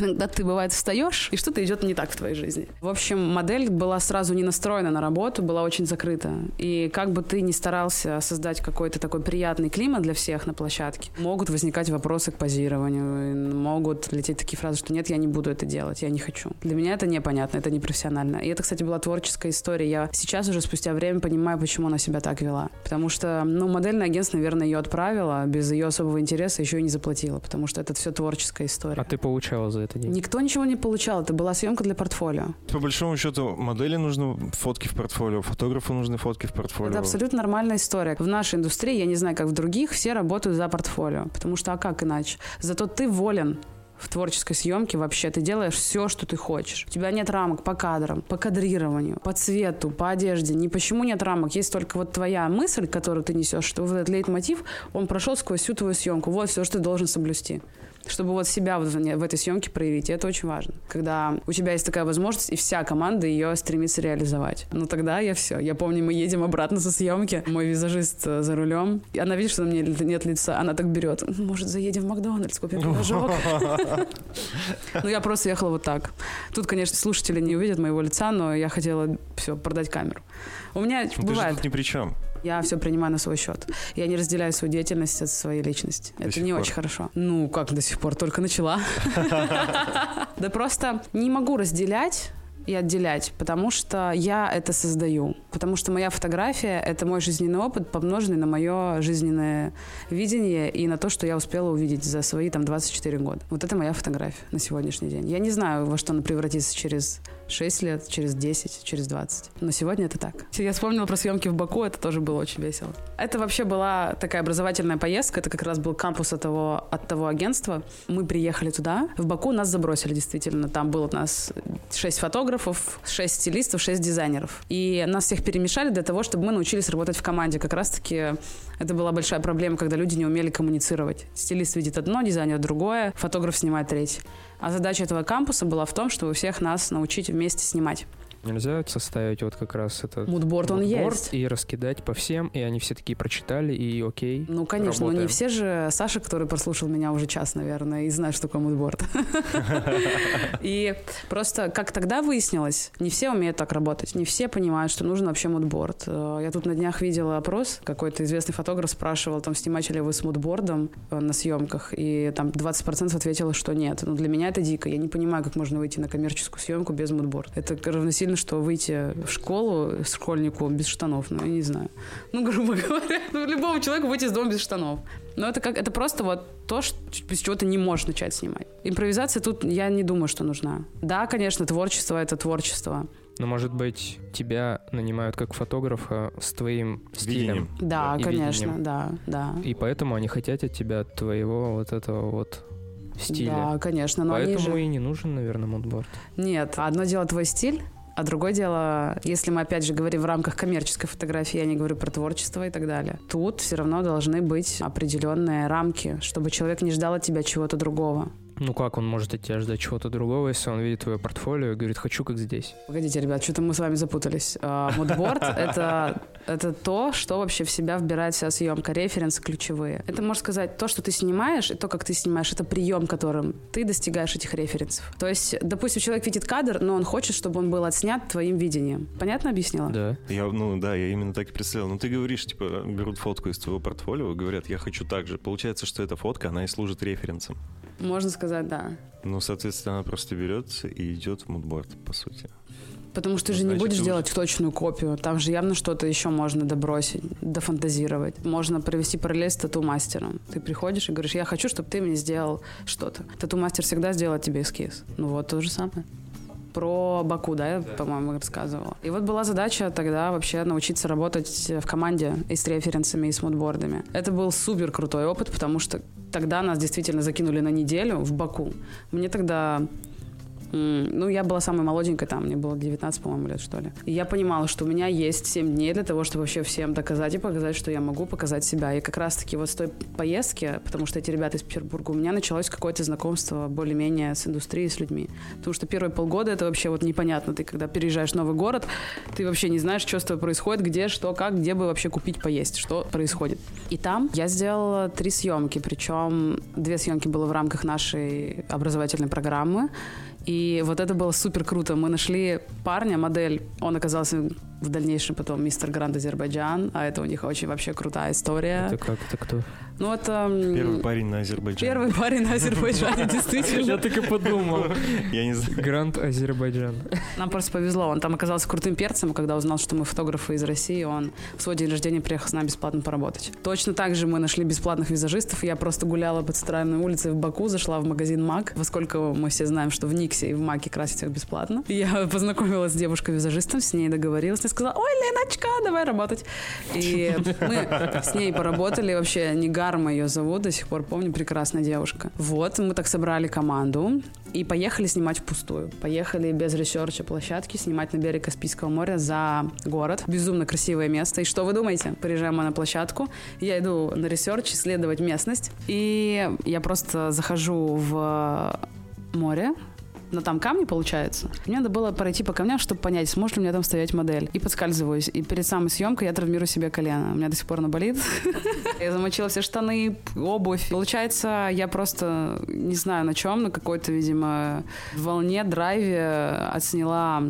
Иногда ты, бывает, встаешь, и что-то идет не так в твоей жизни. В общем, модель была сразу не настроена на работу, была очень закрыта. И как бы ты ни старался создать какой-то такой приятный климат для всех на площадке, могут возникать вопросы к позированию, могут лететь такие фразы, что нет, я не буду это делать, я не хочу. Для меня это непонятно, это непрофессионально. И это, кстати, была творческая история. Я сейчас уже спустя время понимаю, почему она себя так вела. Потому что, модельное агентство, наверное, ее отправило, без ее особого интереса еще и не заплатило, потому что это все творческая история. А ты получала за это деньги? Никто ничего не получал, это была съемка для портфолио. По большому счету, модели нужны фотки в портфолио, фотографу нужны фотки в портфолио. Это абсолютно нормальная история. В нашей индустрии, я не знаю, как в других, все работают за портфолио, потому что, а как иначе? Зато ты волен в творческой съемке вообще. Ты делаешь все, что ты хочешь. У тебя нет рамок по кадрам, по кадрированию, по цвету, по одежде. Ни почему нет рамок. Есть только вот твоя мысль, которую ты несешь, что вот этот лейтмотив, он прошел сквозь всю твою съемку. Вот все, что ты должен соблюсти. Чтобы вот себя в этой съемке проявить. И это очень важно. Когда у тебя есть такая возможность, и вся команда ее стремится реализовать. Но тогда я все. Я помню, мы едем обратно со съемки. Мой визажист за рулем. И она видит, что у меня нет лица. Она так берет. Может, заедем в Макдональдс, купим пирожок? Ну, я просто ехала вот так. Тут, конечно, слушатели не увидят моего лица, но я хотела все, продать камеру. У меня бывает... Ты же тут ни при чем. Я все принимаю на свой счет. Я не разделяю свою деятельность от своей личности. Это не очень хорошо. Ну, как до сих пор? Только начала. Да просто не могу разделять и отделять, потому что я это создаю. Потому что моя фотография — это мой жизненный опыт, помноженный на мое жизненное видение и на то, что я успела увидеть за свои 24 года. Вот это моя фотография на сегодняшний день. Я не знаю, во что она превратится через 6 лет, через 10, через 20. Но сегодня это так. Я вспомнила про съемки в Баку, это тоже было очень весело. Это вообще была такая образовательная поездка, это как раз был кампус от того агентства. Мы приехали туда, в Баку нас забросили действительно. Там было у нас 6 фотографов, 6 стилистов, 6 дизайнеров. И нас всех перемешали для того, чтобы мы научились работать в команде. Как раз-таки это была большая проблема, когда люди не умели коммуницировать. Стилист видит одно, дизайнер другое, фотограф снимает третье. А задача этого кампуса была в том, чтобы всех нас научить вместе снимать. Нельзя составить вот как раз этот мудборд, он есть, и раскидать по всем, и они все такие прочитали, и окей. Ну, конечно, работаем. Но не все же. Саша, который прослушал меня уже час, наверное, и знает, что такое мудборд. И просто, как тогда выяснилось, не все умеют так работать, не все понимают, что нужен вообще мудборд. Я тут на днях видела опрос, какой-то известный фотограф спрашивал, там, снимаете ли вы с мудбордом на съемках, и там 20% ответило, что нет. Ну, для меня это дико, я не понимаю, как можно выйти на коммерческую съемку без мудборда. Это равносильно, что выйти в школу школьнику без штанов, я не знаю. Грубо говоря, любому человеку выйти из дома без штанов. Но это просто вот то, без чего ты не можешь начать снимать. Импровизация тут, я не думаю, что нужна. Да, конечно, творчество — это творчество. Но, может быть, тебя нанимают как фотографа с твоим стилем. Да, конечно, видением. Да. И поэтому они хотят от тебя твоего вот этого вот... стиля. Да, конечно. Но поэтому и не нужен, наверное, мудборд. Нет, одно дело твой стиль, а другое дело, если мы опять же говорим в рамках коммерческой фотографии, я не говорю про творчество и так далее. Тут все равно должны быть определенные рамки, чтобы человек не ждал от тебя чего-то другого. Ну как он может от тебя ждать чего-то другого, если он видит твое портфолио и говорит, хочу как здесь? Погодите, ребят, что-то мы с вами запутались. Мудборд — это то, что вообще в себя вбирает вся съемка, референсы ключевые. Это, можно сказать, то, что ты снимаешь, и то, как ты снимаешь, это прием, которым ты достигаешь этих референсов. То есть, допустим, человек видит кадр, но он хочет, чтобы он был отснят твоим видением. Понятно объяснила? Да. Я именно так и представлял. Ты говоришь, берут фотку из твоего портфолио, говорят, я хочу так же. Получается, что эта фотка, она и служит референсом. Можно сказать, да. Соответственно, она просто берет и идет в мудборд, по сути. Потому что ты же не будешь делать точную копию. Там же явно что-то еще можно добросить, дофантазировать. Можно провести параллель с тату-мастером. Ты приходишь и говоришь, я хочу, чтобы ты мне сделал что-то. Тату-мастер всегда сделает тебе эскиз. То же самое. Про Баку, да, по-моему, рассказывала. И вот была задача тогда вообще научиться работать в команде и с референсами, и с мудбордами. Это был супер крутой опыт, потому что тогда нас действительно закинули на неделю в Баку. Мне тогда Ну, я была самой молоденькой там, мне было 19, по-моему, лет, что ли. И я понимала, что у меня есть 7 дней для того, чтобы вообще всем доказать и показать, что я могу, показать себя. И как раз-таки вот с той поездки, потому что эти ребята из Петербурга, у меня началось какое-то знакомство более-менее с индустрией, с людьми. Потому что первые полгода это вообще вот непонятно. Ты когда переезжаешь в новый город, ты вообще не знаешь, что с тобой происходит, где, что, как, где бы вообще купить, поесть, что происходит. И там я сделала 3 съемки, причем 2 съемки было в рамках нашей образовательной программы. И вот это было супер круто. Мы нашли парня, модель. Он оказался в дальнейшем потом мистер Гранд Азербайджан. А это у них очень вообще крутая история. Это как? Это кто? Ну, это... Первый парень на Азербайджане. Первый парень на Азербайджане, действительно. Я так и подумал. Я не знаю. Гранд Азербайджан. Нам просто повезло. Он там оказался крутым перцем, когда узнал, что мы фотографы из России. Он в свой день рождения приехал с нами бесплатно поработать. Точно так же мы нашли бесплатных визажистов. Я просто гуляла по центральной улице в Баку, зашла в магазин МАК. Поскольку мы все знаем, что в Никсе и в Маке красить их бесплатно. Я познакомилась с девушкой-визажистом, с ней договорилась, и сказала: «Ой, Леночка, давай работать». И мы с ней поработали, вообще Нигарма ее зовут, до сих пор помню, прекрасная девушка. Вот, мы так собрали команду и поехали снимать впустую. Поехали без ресерча площадки снимать на берег Каспийского моря за город. Безумно красивое место. И что вы думаете? Приезжаем мы на площадку, я иду на ресерч, исследовать местность, и я просто захожу в море, но там камни, получается. Мне надо было пройти по камням, чтобы понять, сможет ли у меня там стоять модель. И подскальзываюсь. И перед самой съемкой я травмирую себе колено. У меня до сих пор оно болит. Я замочила все штаны, обувь. Получается, я просто, не знаю на чем, на какой-то, видимо, волне, драйве отсняла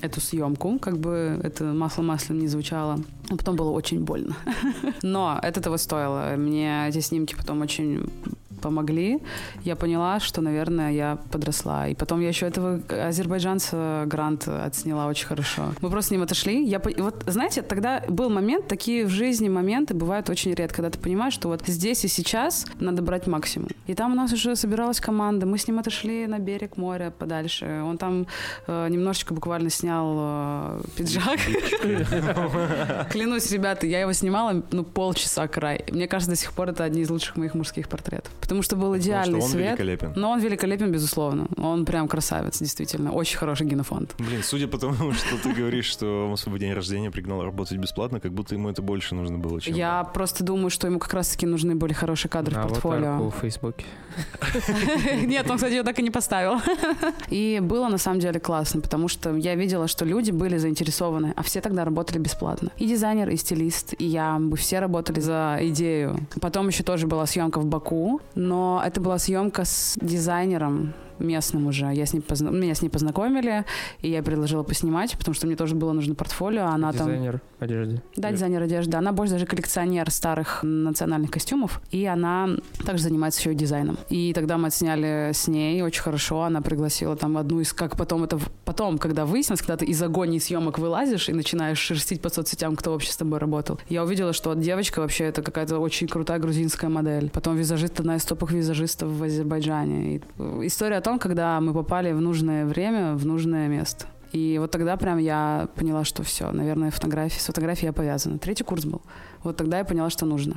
эту съемку, как бы это масло маслом не звучало. А потом было очень больно. Но это того стоило. Мне эти снимки потом очень... помогли, я поняла, что, наверное, я подросла. И потом я еще этого азербайджанца Грант отсняла очень хорошо. Мы просто с ним отошли. Вот, знаете, тогда был момент, такие в жизни моменты бывают очень редко, когда ты понимаешь, что вот здесь и сейчас надо брать максимум. И там у нас уже собиралась команда, мы с ним отошли на берег моря подальше. Он там немножечко буквально снял пиджак. Клянусь, ребята, я его снимала, полчаса край. Мне кажется, до сих пор это одни из лучших моих мужских портретов. Потому что был идеальный свет. Он великолепен. Но он великолепен, безусловно. Он прям красавец, действительно. Очень хороший генофонд. Блин, судя по тому, что ты говоришь, что он свой день рождения пригнал работать бесплатно, как будто ему это больше нужно было, чем... Я просто думаю, что ему как раз-таки нужны были хорошие кадры в портфолио. Аватарку в Фейсбуке. Нет, он, кстати, ее так и не поставил. И было, на самом деле, классно, потому что я видела, что люди были заинтересованы, а все тогда работали бесплатно. И дизайнер, и стилист, и я. Мы все работали за идею. Потом еще тоже была съемка в Баку, но это была съемка с дизайнером местным уже. Меня с ней познакомили, и я предложила поснимать, потому что мне тоже было нужно портфолио. Она дизайнер там... одежды. Да, дизайнер одежды. Она больше даже коллекционер старых национальных костюмов, и она также занимается еще и дизайном. И тогда мы отсняли с ней очень хорошо. Она пригласила там одну из... Как потом это... Потом, когда выяснилось, когда ты из агонии съемок вылазишь и начинаешь шерстить по соцсетям, кто вообще с тобой работал. Я увидела, что девочка вообще это какая-то очень крутая грузинская модель. Потом визажист, одна из топовых визажистов в Азербайджане. И история когда мы попали в нужное время, в нужное место. И вот тогда прям я поняла, что все, наверное, с фотографией я повязана. 3-й курс был. Вот тогда я поняла, что нужно.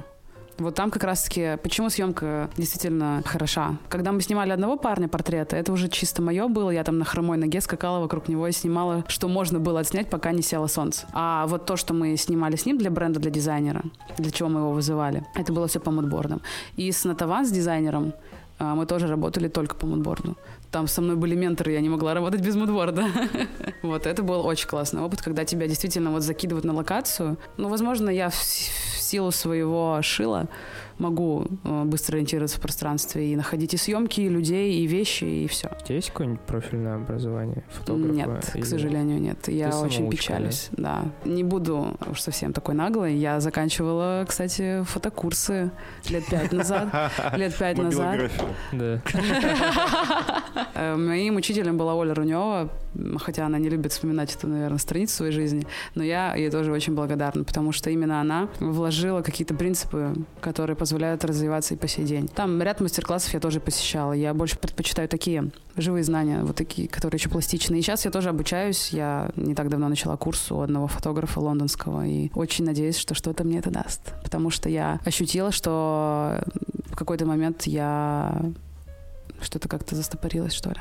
Вот там как раз-таки... Почему съемка действительно хороша? Когда мы снимали одного парня портрета, это уже чисто мое было. Я там на хромой ноге скакала вокруг него и снимала, что можно было отснять, пока не село солнце. А вот то, что мы снимали с ним для бренда, для дизайнера, для чего мы его вызывали, это было все по мудбордам. И с Натаван, с дизайнером, мы тоже работали только по мудборду. Там со мной были менторы, я не могла работать без мудборда. Вот, это был очень классный опыт, когда тебя действительно вот закидывают на локацию. Ну, возможно, я в силу своего шила могу быстро ориентироваться в пространстве и находить и съемки, и людей, и вещи, и все. У тебя есть какое-нибудь профильное образование фотографа? Нет, или... к сожалению, нет. Я очень печалюсь. Да. Не буду уж совсем такой наглой. Я заканчивала, кстати, фотокурсы лет 5 назад. Да. Моим учителем была Оля Рунёва, хотя она не любит вспоминать эту, наверное, страницу своей жизни, но я ей тоже очень благодарна, потому что именно она вложила какие-то принципы, которые позволяют развиваться и по сей день. Там ряд мастер-классов я тоже посещала. Я больше предпочитаю такие живые знания, вот такие, которые еще пластичные. И сейчас я тоже обучаюсь. Я не так давно начала курс у одного фотографа лондонского и очень надеюсь, что что-то мне это даст, потому что я ощутила, что в какой-то момент я что-то как-то застопорилось, что ли.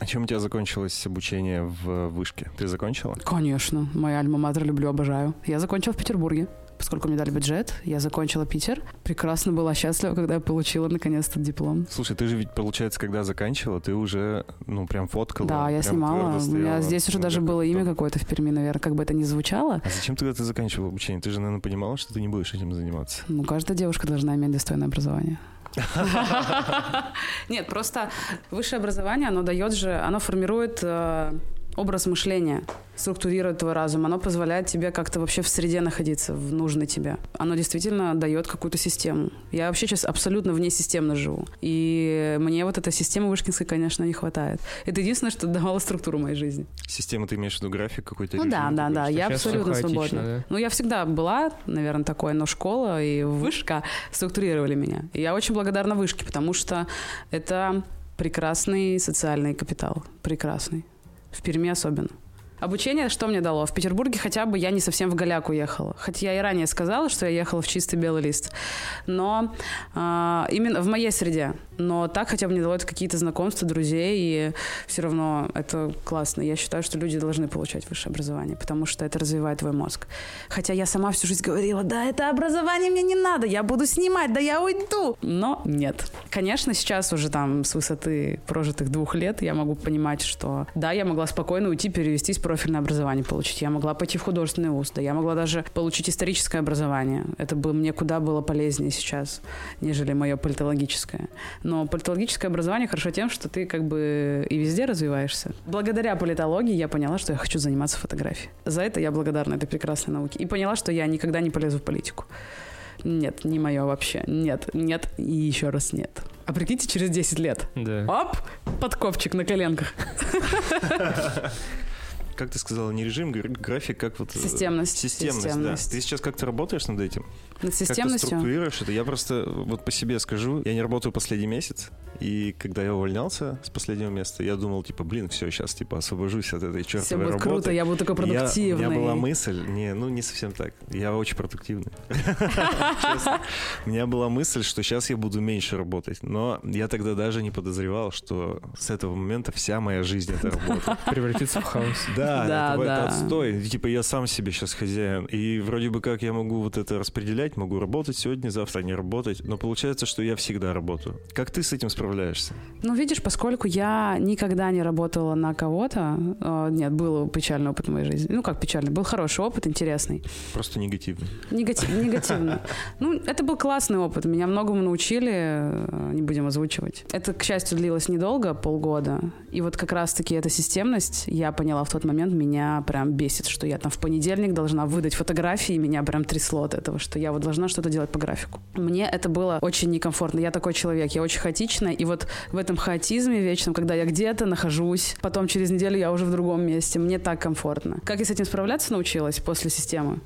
А чем у тебя закончилось обучение в вышке? Ты закончила? Конечно. Моя альма-матер, люблю, обожаю. Я закончила в Петербурге. Поскольку мне дали бюджет, я закончила Питер. Прекрасно была счастлива, когда я получила наконец-то диплом. Слушай, ты же ведь, получается, когда заканчивала, ты уже, ну, прям фоткала. Да, я снимала. У меня здесь уже даже было имя какое-то в Перми, наверное, как бы это ни звучало. А зачем тогда ты заканчивала обучение? Ты же, наверное, понимала, что ты не будешь этим заниматься. Ну, каждая девушка должна иметь достойное образование. Нет, просто высшее образование, оно дает же, оно формирует образ мышления, структурирует твой разум, оно позволяет тебе как-то вообще в среде находиться, в нужной тебе. Оно действительно дает какую-то систему. Я вообще сейчас абсолютно внесистемно живу. И мне вот эта система вышкинской, конечно, не хватает. Это единственное, что давало структуру моей жизни. Система, ты имеешь в виду график какой-то? Ну да, да, да, я абсолютно свободна. Да? Ну я всегда была, наверное, такой, но школа и вышка структурировали меня. И я очень благодарна вышке, потому что это прекрасный социальный капитал. Прекрасный. В Перми особенно. Обучение что мне дало? В Петербурге хотя бы я не совсем в голяк уехала. Хотя я и ранее сказала, что я ехала в чистый белый лист. Но именно в моей среде. Но так хотя бы мне дало это какие-то знакомства, друзей. И все равно это классно. Я считаю, что люди должны получать высшее образование. Потому что это развивает твой мозг. Хотя я сама всю жизнь говорила, да, это образование мне не надо. Я буду снимать, да я уйду. Но нет. Конечно, сейчас уже там с высоты прожитых 2 лет я могу понимать, что да, я могла спокойно уйти, перевестись, профильное образование получить. Я могла пойти в художественный вуз, да я могла даже получить историческое образование. Это бы мне куда было полезнее сейчас, нежели мое политологическое. Но политологическое образование хорошо тем, что ты как бы и везде развиваешься. Благодаря политологии я поняла, что я хочу заниматься фотографией. За это я благодарна этой прекрасной науке. И поняла, что я никогда не полезу в политику. Нет, не мое вообще. Нет, нет и еще раз нет. А прикиньте, через 10 лет. Да. Оп! Подкопчик на коленках. Как ты сказала, не режим, график, как вот... Системность, да. Ты сейчас как-то работаешь над этим? Над системностью? Как ты структурируешь это? Я просто вот по себе скажу, я не работаю последний месяц, и когда я увольнялся с последнего места, я думал, типа, блин, все, сейчас, типа, освобожусь от этой чертовой работы. Все будет круто, я буду такой продуктивный. У меня была мысль, не совсем так, я очень продуктивный. Честно. У меня была мысль, что сейчас я буду меньше работать, но я тогда даже не подозревал, что с этого момента вся моя жизнь — это работа. Превратится в хаос. Да. Да, это отстой. Типа я сам себе сейчас хозяин. И вроде бы как я могу вот это распределять, могу работать сегодня, завтра не работать. Но получается, что я всегда работаю. Как ты с этим справляешься? Ну, видишь, поскольку я никогда не работала на кого-то, нет, был печальный опыт в моей жизни. Ну, как печальный, был хороший опыт, интересный. Просто негативный. Негативно. Ну, это был классный опыт. Меня многому научили, не будем озвучивать. Это, к счастью, длилось недолго, полгода. И вот как раз-таки эта системность, я поняла в тот момент, меня прям бесит, что я там в понедельник должна выдать фотографии, и меня прям трясло от этого, что я вот должна что-то делать по графику. Мне это было очень некомфортно. Я такой человек, я очень хаотичная, и вот в этом хаотизме вечном, когда я где-то нахожусь, потом через неделю я уже в другом месте, мне так комфортно. Как я с этим справляться научилась после системы?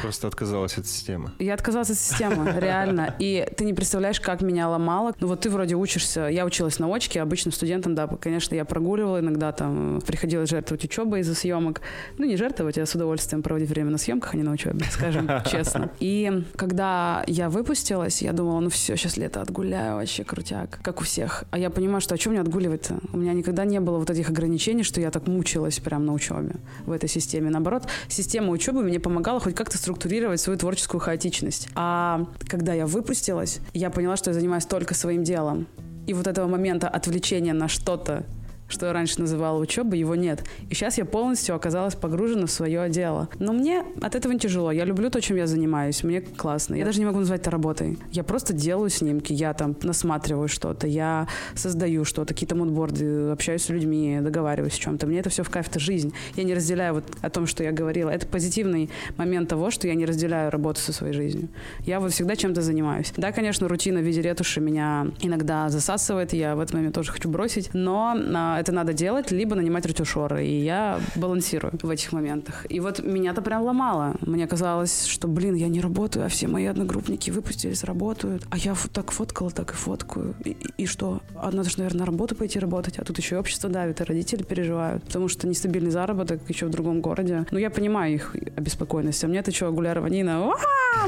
Просто отказалась от системы. Я отказалась от системы, реально. И ты не представляешь, как меня ломало. Ну вот ты вроде учишься, я училась на очке, обычным студентам, да, конечно, я прогуливала иногда, там, приходилось жертвовать учебой из-за съемок. Ну, не жертвовать, а с удовольствием проводить время на съемках, а не на учебе, скажем честно. И когда я выпустилась, я думала, ну все, сейчас лето отгуляю, вообще крутяк, как у всех. А я понимаю, что о чем мне отгуливать-то? У меня никогда не было вот этих ограничений, что я так мучилась прям на учебе в этой системе. Наоборот, система учебы мне помогала хоть как-то структурировать свою творческую хаотичность. А когда я выпустилась, я поняла, что я занимаюсь только своим делом. И вот этого момента отвлечения на что-то, что я раньше называла учебой, его нет. И сейчас я полностью оказалась погружена в свое дело. Но мне от этого не тяжело. Я люблю то, чем я занимаюсь. Мне классно. Я даже не могу назвать это работой. Я просто делаю снимки. Я там насматриваю что-то. Я создаю что-то. Какие-то мудборды. Общаюсь с людьми. Договариваюсь о чем-то. Мне это все в кайф. Это жизнь. Я не разделяю вот о том, что я говорила. Это позитивный момент того, что я не разделяю работу со своей жизнью. Я вот всегда чем-то занимаюсь. Да, конечно, рутина в виде ретуши меня иногда засасывает. Я в этот момент тоже хочу бросить. Но это надо делать, либо нанимать ретушеры. И я балансирую в этих моментах. И вот меня-то прям ломало. Мне казалось, что, блин, я не работаю, а все мои одногруппники выпустились, работают. А я так фоткала, так и фоткаю. И что? Надо же, наверное, на работу пойти работать. А тут еще и общество давит, и родители переживают. Потому что нестабильный заработок еще в другом городе. Ну, я понимаю их обеспокоенность. А мне-то что, гуляй-рванина?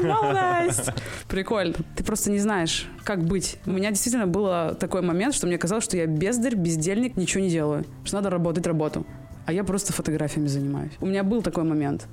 Молодость! Прикольно. Ты просто не знаешь, как быть? У меня действительно был такой момент, что мне казалось, что я бездарь, бездельник, ничего не делаю, что надо работать работу, а я просто фотографиями занимаюсь. У меня был такой момент.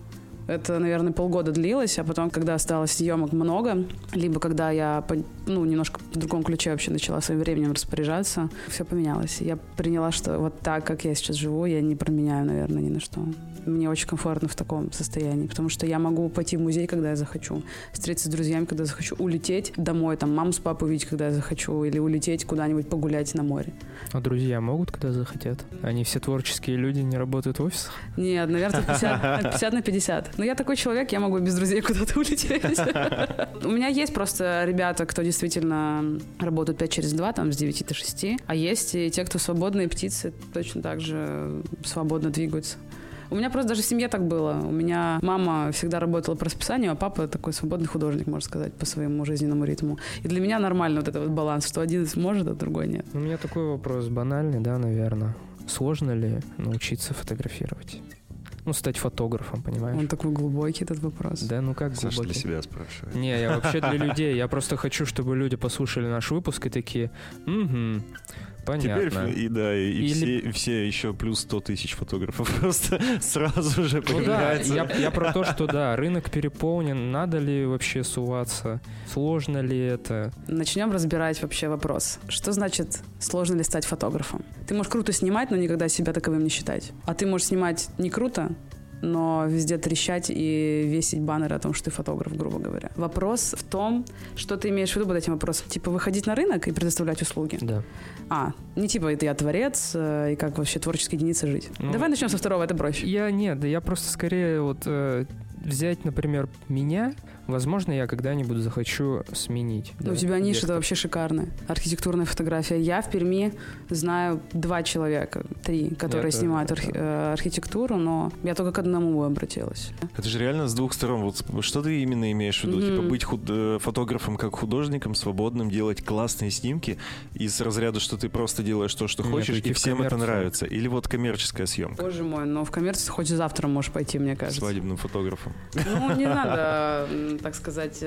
Это, наверное, полгода длилось, а потом, когда осталось съемок много, либо когда я, немножко в другом ключе вообще начала своим временем распоряжаться, все поменялось. Я приняла, что вот так, как я сейчас живу, я не променяю, наверное, ни на что. Мне очень комфортно в таком состоянии, потому что я могу пойти в музей, когда я захочу, встретиться с друзьями, когда захочу, улететь домой, там, маму с папой увидеть, когда я захочу, или улететь куда-нибудь погулять на море. А друзья могут, когда захотят? Они все творческие люди, не работают в офисах? Нет, наверное, 50/50. Но я такой человек, я могу без друзей куда-то улететь. У меня есть просто ребята, кто действительно работают 5/2, там, с 9 до 6. А есть и те, кто свободные птицы, точно так же свободно двигаются. У меня просто даже в семье так было. У меня мама всегда работала по расписанию, а папа такой свободный художник, можно сказать, по своему жизненному ритму. И для меня нормально вот этот вот баланс, что один может, а другой нет. У меня такой вопрос банальный, да, наверное. Сложно ли научиться фотографировать? Стать фотографом, понимаешь? Он такой глубокий, этот вопрос. Да, как Саша глубокий? Для себя спрашивает. Не, я вообще для людей. Я просто хочу, чтобы люди послушали наш выпуск и такие, понятно. Теперь, все еще плюс 100 000 фотографов просто сразу же появляются. Да, я про то, что да, рынок переполнен, надо ли вообще суваться, сложно ли это? Начнем разбирать вообще вопрос. Что значит, сложно ли стать фотографом? Ты можешь круто снимать, но никогда себя таковым не считать. А ты можешь снимать не круто, но везде трещать и весить баннеры о том, что ты фотограф, грубо говоря. Вопрос в том, что ты имеешь в виду под этим вопросом. Типа выходить на рынок и предоставлять услуги? Да. Не типа это я творец, и как вообще творческой единице жить. Давай начнем со второго, это проще. Я просто скорее взять, например, меня, возможно, я когда-нибудь захочу сменить. Да, у тебя ниша это вообще шикарная. Архитектурная фотография. Я в Перми знаю 3 человека, которые снимают архитектуру, но я только к одному обратилась. Это же реально с двух сторон. Вот что ты именно имеешь в виду? Mm-hmm. Типа быть фотографом как художником, свободным, делать классные снимки из разряда, что ты просто делаешь то, что хочешь, и всем это нравится. Или вот коммерческая съемка. Боже мой, но в коммерцию хоть завтра можешь пойти, мне кажется. Свадебным фотографом. Не надо, так сказать,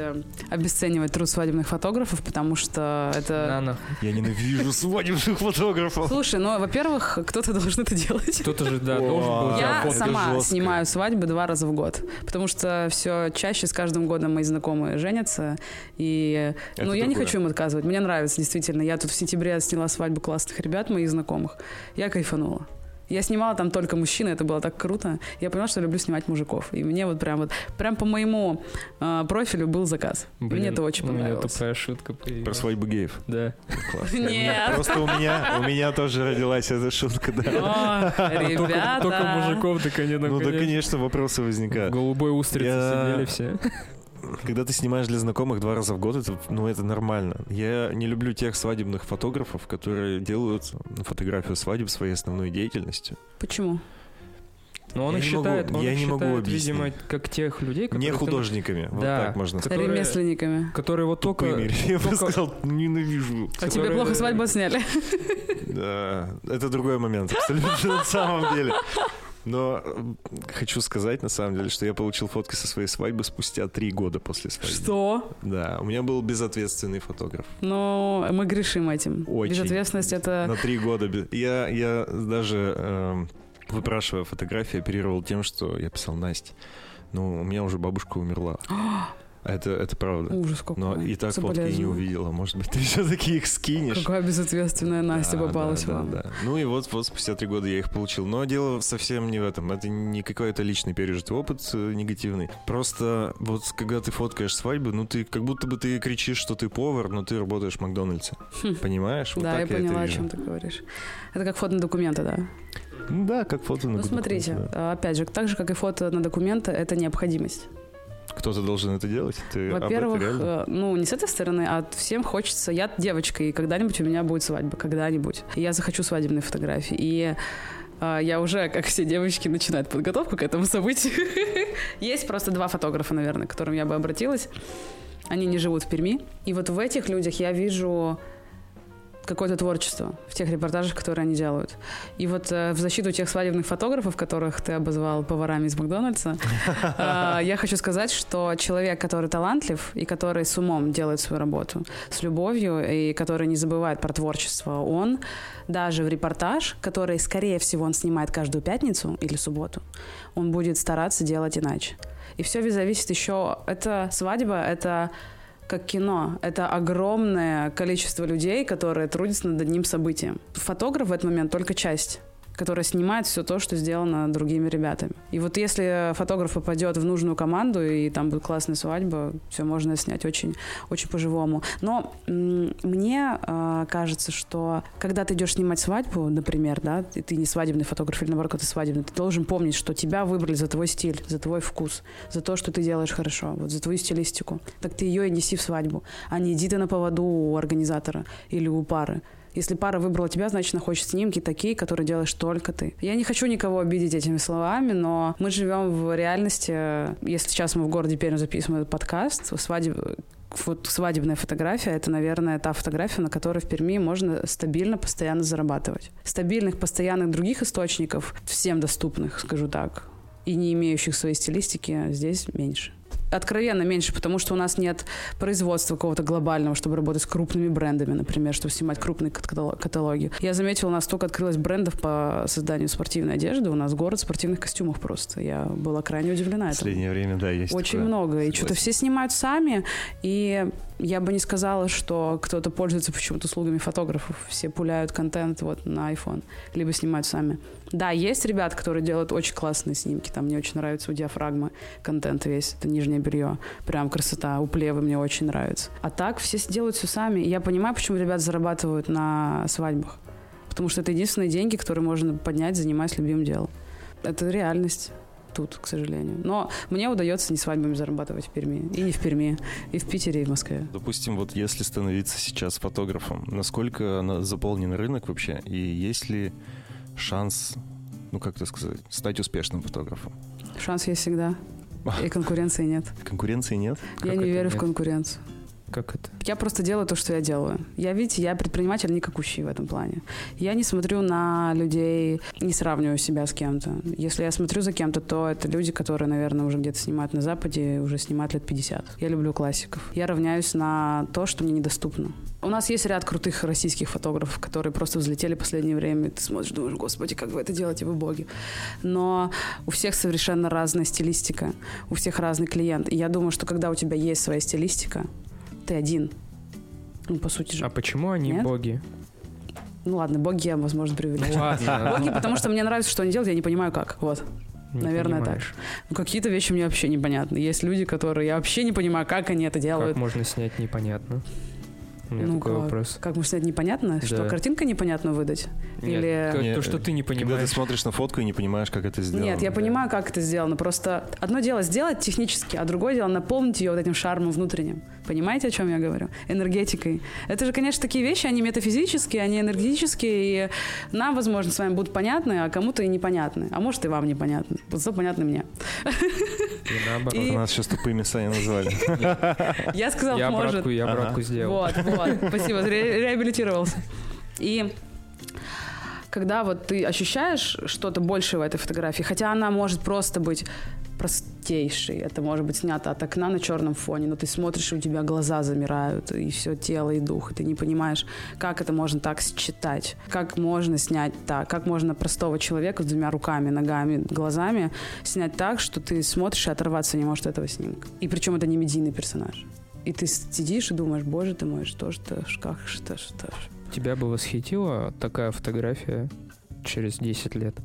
обесценивать труд свадебных фотографов, потому что это... Я ненавижу свадебных фотографов. Слушай, во-первых, кто-то должен это делать. Кто-то же, да, должен был. Я сама снимаю свадьбы 2 раза в год, потому что все чаще с каждым годом мои знакомые женятся, и я не хочу им отказывать. Мне нравится, действительно. Я тут в сентябре сняла свадьбу классных ребят, моих знакомых. Я кайфанула. Я снимала там только мужчин, это было так круто. Я поняла, что я люблю снимать мужиков. И мне прям по моему профилю был заказ. Мне это очень понравилось. У меня тупая шутка появилась. Про свадьбу геев? Да. Нет. Просто у меня тоже родилась эта шутка, да. Ребята. Только мужиков, так они наконец. Ну да, конечно, вопросы возникают. Голубой устрицы сидели все. Когда ты снимаешь для знакомых 2 раза в год, это нормально. Я не люблю тех свадебных фотографов, которые делают фотографию свадеб своей основной деятельностью. Почему? Он их считает, видимо, как тех людей, которые... Не художниками, так можно сказать. Ремесленниками. Которые сказал, ненавижу. А тебе плохо свадьбу сняли. Да, это другой момент, абсолютно на самом деле. Но хочу сказать, на самом деле, что я получил фотки со своей свадьбы спустя 3 года после свадьбы. Что? Да, у меня был безответственный фотограф. Но мы грешим этим. Очень. Безответственность — это... На 3 года. Я даже, выпрашивая фотографии, оперировал тем, что я писал: Настя, у меня уже бабушка умерла. Это правда. Ужас какой. Но и так фотки не увидела. Может быть, ты все-таки их скинешь. Какая безответственная Настя попалась вам. Да. Спустя 3 года я их получил. Но дело совсем не в этом. Это не какой-то личный пережитый опыт негативный. Просто когда ты фоткаешь свадьбы, ты как будто бы ты кричишь, что ты повар, но ты работаешь в Макдональдсе. Понимаешь? Да, я поняла, о чем ты говоришь. Это как фото на документы, да? Да, как фото на документы. Смотрите, опять же, так же, как и фото на документы, это необходимость. Кто-то должен это делать? Во-первых, не с этой стороны, а всем хочется. Я девочка, и когда-нибудь у меня будет свадьба. Когда-нибудь. Я захочу свадебные фотографии. И я уже, как все девочки, начинаю подготовку к этому событию. Есть просто 2 фотографа, наверное, к которым я бы обратилась. Они не живут в Перми. И в этих людях я вижу какое-то творчество в тех репортажах, которые они делают. И вот в защиту тех свадебных фотографов, которых ты обозвал поварами из Макдональдса, я хочу сказать, что человек, который талантлив и который с умом делает свою работу, с любовью и который не забывает про творчество, он даже в репортаж, который, скорее всего, он снимает каждую пятницу или субботу, он будет стараться делать иначе. И все зависит еще... Это свадьба, это... как кино. Это огромное количество людей, которые трудятся над одним событием. Фотограф в этот момент только часть, которая снимает все то, что сделано другими ребятами. И вот если фотограф попадет в нужную команду, и там будет классная свадьба, все можно снять очень, очень по-живому. Но мне кажется, что когда ты идешь снимать свадьбу, например, да, и ты не свадебный фотограф, или наоборот, ты свадебный, ты должен помнить, что тебя выбрали за твой стиль, за твой вкус, за то, что ты делаешь хорошо, вот за твою стилистику. Так ты ее и неси в свадьбу, а не иди ты на поводу у организатора или у пары. Если пара выбрала тебя, значит, она хочет снимки такие, которые делаешь только ты. Я не хочу никого обидеть этими словами, но мы живем в реальности. Если сейчас мы в городе Пермь записываем этот подкаст, свадебная фотография – это, наверное, та фотография, на которой в Перми можно стабильно, постоянно зарабатывать. Стабильных, постоянных других источников, всем доступных, скажу так, и не имеющих своей стилистики, здесь меньше. Откровенно меньше, потому что у нас нет производства какого-то глобального, чтобы работать с крупными брендами, например, чтобы снимать крупные каталоги. Я заметила, у нас столько открылось брендов по созданию спортивной одежды, у нас город в спортивных костюмах просто. Я была крайне удивлена. В последнее время, да, есть. Очень много. Согласен. И что-то все снимают сами, и я бы не сказала, что кто-то пользуется почему-то услугами фотографов. Все пуляют контент вот на iPhone, либо снимают сами. Да, есть ребята, которые делают очень классные снимки. Там мне очень нравится у диафрагмы контент весь. Это нижнее белье. Прям красота. У Плевы мне очень нравится. А так все делают все сами. И я понимаю, почему ребята зарабатывают на свадьбах. Потому что это единственные деньги, которые можно поднять, занимаясь любимым делом. Это реальность тут, к сожалению. Но мне удается не свадьбами зарабатывать в Перми. И не в Перми, и в Питере, и в Москве. Допустим, вот если становиться сейчас фотографом, насколько заполнен рынок вообще? И есть ли шанс, ну как это сказать, стать успешным фотографом? Шанс есть всегда. И конкуренции нет. Конкуренции нет? Я не верю в конкуренцию. Как это? Я просто делаю то, что я делаю. Я предприниматель никакущий в этом плане. Я не смотрю на людей, не сравниваю себя с кем-то. Если я смотрю за кем-то, то это люди, которые, наверное, уже где-то снимают на Западе, уже снимают лет 50. Я люблю классиков. Я равняюсь на то, что мне недоступно. У нас есть ряд крутых российских фотографов, которые просто взлетели в последнее время. Ты смотришь, думаешь, господи, как вы это делаете, вы боги. Но у всех совершенно разная стилистика, у всех разный клиент. И я думаю, что когда у тебя есть своя стилистика, ты один. Ну, по сути же. А почему они Нет? боги? Ну, ладно, боги я, возможно, преувеличу. Боги, потому что мне нравится, что они делают, я не понимаю, как. Вот. Не Наверное, понимаешь. Так. Ну, какие-то вещи мне вообще непонятны. Есть люди, которые... Я вообще не понимаю, как они это делают. Как можно снять непонятно? У меня такой вопрос. Как можно снять непонятно? Да. Что, картинка непонятно выдать? Нет, Или... то, что ты не понимаешь. Когда ты смотришь на фотку и не понимаешь, как это сделано. Нет, я понимаю, как это сделано. Просто одно дело сделать технически, а другое дело наполнить ее вот этим шармом внутренним. Понимаете, о чем я говорю? Энергетикой. Это же, конечно, такие вещи, они метафизические, они энергетические, и нам, возможно, с вами будут понятны, а кому-то и непонятны. А может, и вам непонятны. Вот что понятно мне. И наоборот. Нас сейчас тупыми Саня назвали. Я сказал, может. Я обратку сделал. Вот, спасибо, реабилитировался. И когда вот ты ощущаешь что-то большее в этой фотографии, хотя она может просто быть простейшей, это может быть снято от окна на черном фоне, но ты смотришь, и у тебя глаза замирают, и все тело, и дух, и ты не понимаешь, как это можно так считать, как можно снять так, как можно простого человека с двумя руками, ногами, глазами снять так, что ты смотришь и оторваться не можешь от этого снимка. И причем это не медийный персонаж. И ты сидишь и думаешь, боже ты мой, что ж. Тебя бы восхитила такая фотография через 10 лет?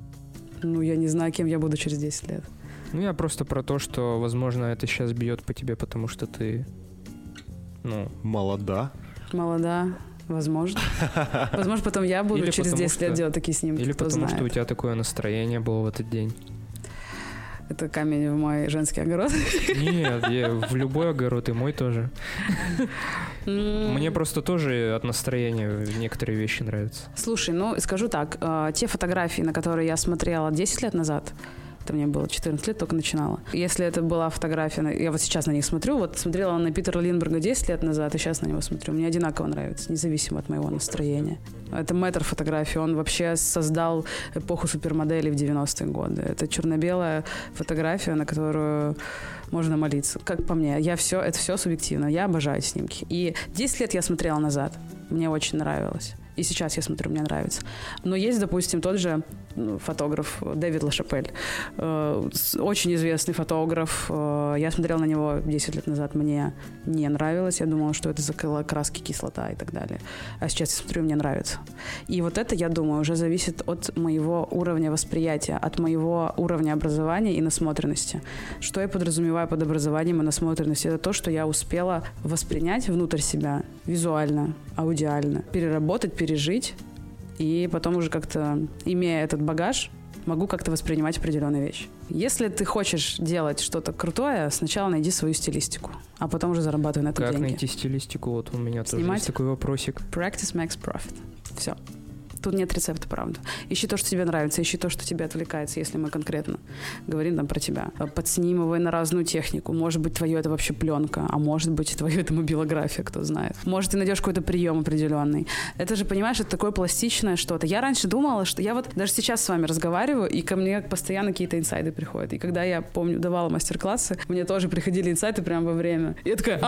Ну, я не знаю, кем я буду через 10 лет. Ну, я просто про то, что, возможно, это сейчас бьет по тебе, потому что ты, Молода, возможно. Возможно, потом я буду через 10 лет делать такие снимки, кто знает. Или потому что у тебя такое настроение было в этот день. Это камень в мой женский огород? Нет, в любой огород, и мой тоже. Мне просто тоже от настроения некоторые вещи нравятся. Слушай, скажу так, те фотографии, на которые я смотрела 10 лет назад, Это мне было 14 лет, только начинала. Если это была фотография, я вот сейчас на них смотрю, вот смотрела на Питера Линдберга 10 лет назад, и сейчас на него смотрю. Мне одинаково нравится, независимо от моего настроения. Это мэтр фотографии, он вообще создал эпоху супермоделей в 90-е годы. Это черно-белая фотография, на которую можно молиться. Как по мне, это все субъективно, я обожаю снимки. И 10 лет я смотрела назад, мне очень нравилось. И сейчас я смотрю, мне нравится. Но есть, допустим, тот же фотограф Дэвид Ла Шапель. Очень известный фотограф. Я смотрела на него 10 лет назад. Мне не нравилось. Я думала, что это за краски, кислота и так далее. А сейчас я смотрю, мне нравится. И вот это, я думаю, уже зависит от моего уровня восприятия, от моего уровня образования и насмотренности. Что я подразумеваю под образованием и насмотренностью? Это то, что я успела воспринять внутрь себя визуально, аудиально, переработать, пережить, и потом уже как-то, имея этот багаж, могу как-то воспринимать определенные вещи. Если ты хочешь делать что-то крутое, сначала найди свою стилистику, а потом уже зарабатывай на этом деньги. Как найти стилистику? Вот у меня тоже есть такой вопросик. Practice makes profit. Все. Тут нет рецепта, правда. Ищи то, что тебе нравится, ищи то, что тебе отвлекается, если мы конкретно говорим там про тебя. Подснимывай на разную технику. Может быть, твое это вообще пленка, а может быть, твое это мобилография, кто знает. Может, ты найдешь какой-то прием определенный. Это же, понимаешь, это такое пластичное что-то. Я раньше думала, что я вот даже сейчас с вами разговариваю, и ко мне постоянно какие-то инсайды приходят. И когда я, помню, давала мастер-классы, мне тоже приходили инсайты прямо во время. И я такая...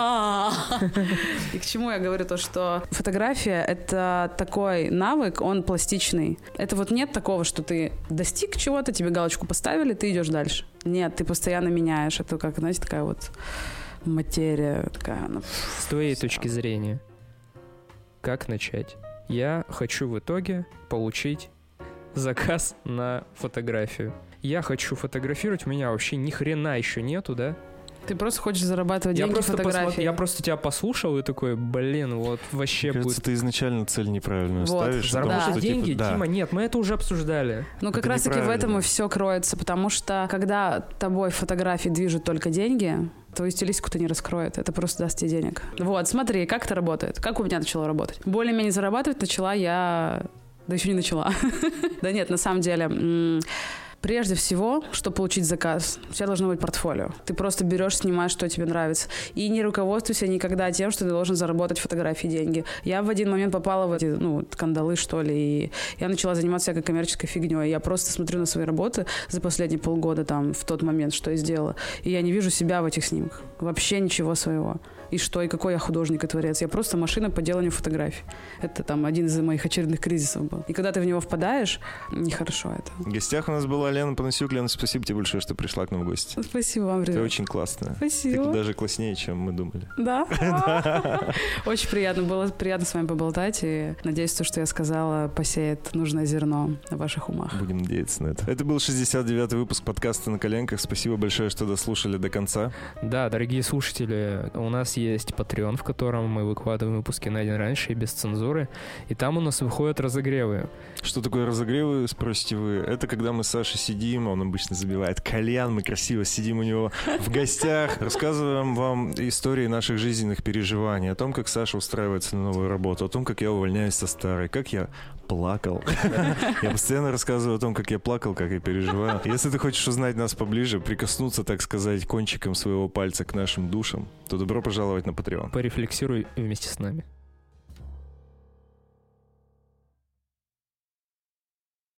И к чему я говорю то, что фотография — это такой навык, он пластичный. Это вот нет такого, что ты достиг чего-то, тебе галочку поставили, ты идешь дальше. Нет, ты постоянно меняешь. Это как, знаете, такая вот материя. Такая, ну, с твоей точки зрения, как начать? Я хочу в итоге получить заказ на фотографию. Я хочу фотографировать, у меня вообще ни хрена еще нету, да? Ты просто хочешь зарабатывать деньги фотографией. Я просто тебя послушал и такой, блин, вот вообще будет... Кажется, ты изначально цель неправильную ставишь. Заработать деньги, типа, да. Дима, нет, мы это уже обсуждали. Ну, как раз-таки в этом и все кроется, потому что, когда тобой фотографии движут только деньги, твою стилистику-то не раскроет, это просто даст тебе денег. Вот, смотри, как это работает, как у меня начало работать. Более-менее зарабатывать начала я... Да еще не начала. Да нет, на самом деле... Прежде всего, чтобы получить заказ, у тебя должно быть портфолио. Ты просто берешь, снимаешь, что тебе нравится. И не руководствуйся никогда тем, что ты должен заработать фотографии деньги. Я в один момент попала в эти, кандалы, что ли, и я начала заниматься всякой коммерческой фигней. Я просто смотрю на свои работы за последние полгода, там, в тот момент, что я сделала, и я не вижу себя в этих снимках. Вообще ничего своего. И что, и какой я художник и творец. Я просто машина по деланию фотографий. Это там один из моих очередных кризисов был. И когда ты в него впадаешь, нехорошо это. В гостях у нас была Лена Панасюк. Лена, спасибо тебе большое, что пришла к нам в гости. Спасибо вам, ребята. Ты очень классная. Спасибо. Ты даже класснее, чем мы думали. Да? Очень приятно было. Приятно с вами поболтать. И надеюсь, то, что я сказала, посеет нужное зерно в ваших умах. Будем надеяться на это. Это был 69-й выпуск подкаста «На коленках». Спасибо большое, что дослушали до конца. Да, дорогие слушатели, у нас есть Patreon, в котором мы выкладываем выпуски на день раньше и без цензуры. И там у нас выходят разогревы. Что такое разогревы, спросите вы? Это когда мы с Сашей сидим, он обычно забивает кальян, мы красиво сидим у него в гостях, рассказываем вам истории наших жизненных переживаний, о том, как Саша устраивается на новую работу, о том, как я увольняюсь со старой, как я плакал. Я постоянно рассказываю о том, как я плакал, как я переживаю. Если ты хочешь узнать нас поближе, прикоснуться, так сказать, кончиком своего пальца к нашим душам, то добро пожаловать на Patreon. Порефлексируй вместе с нами.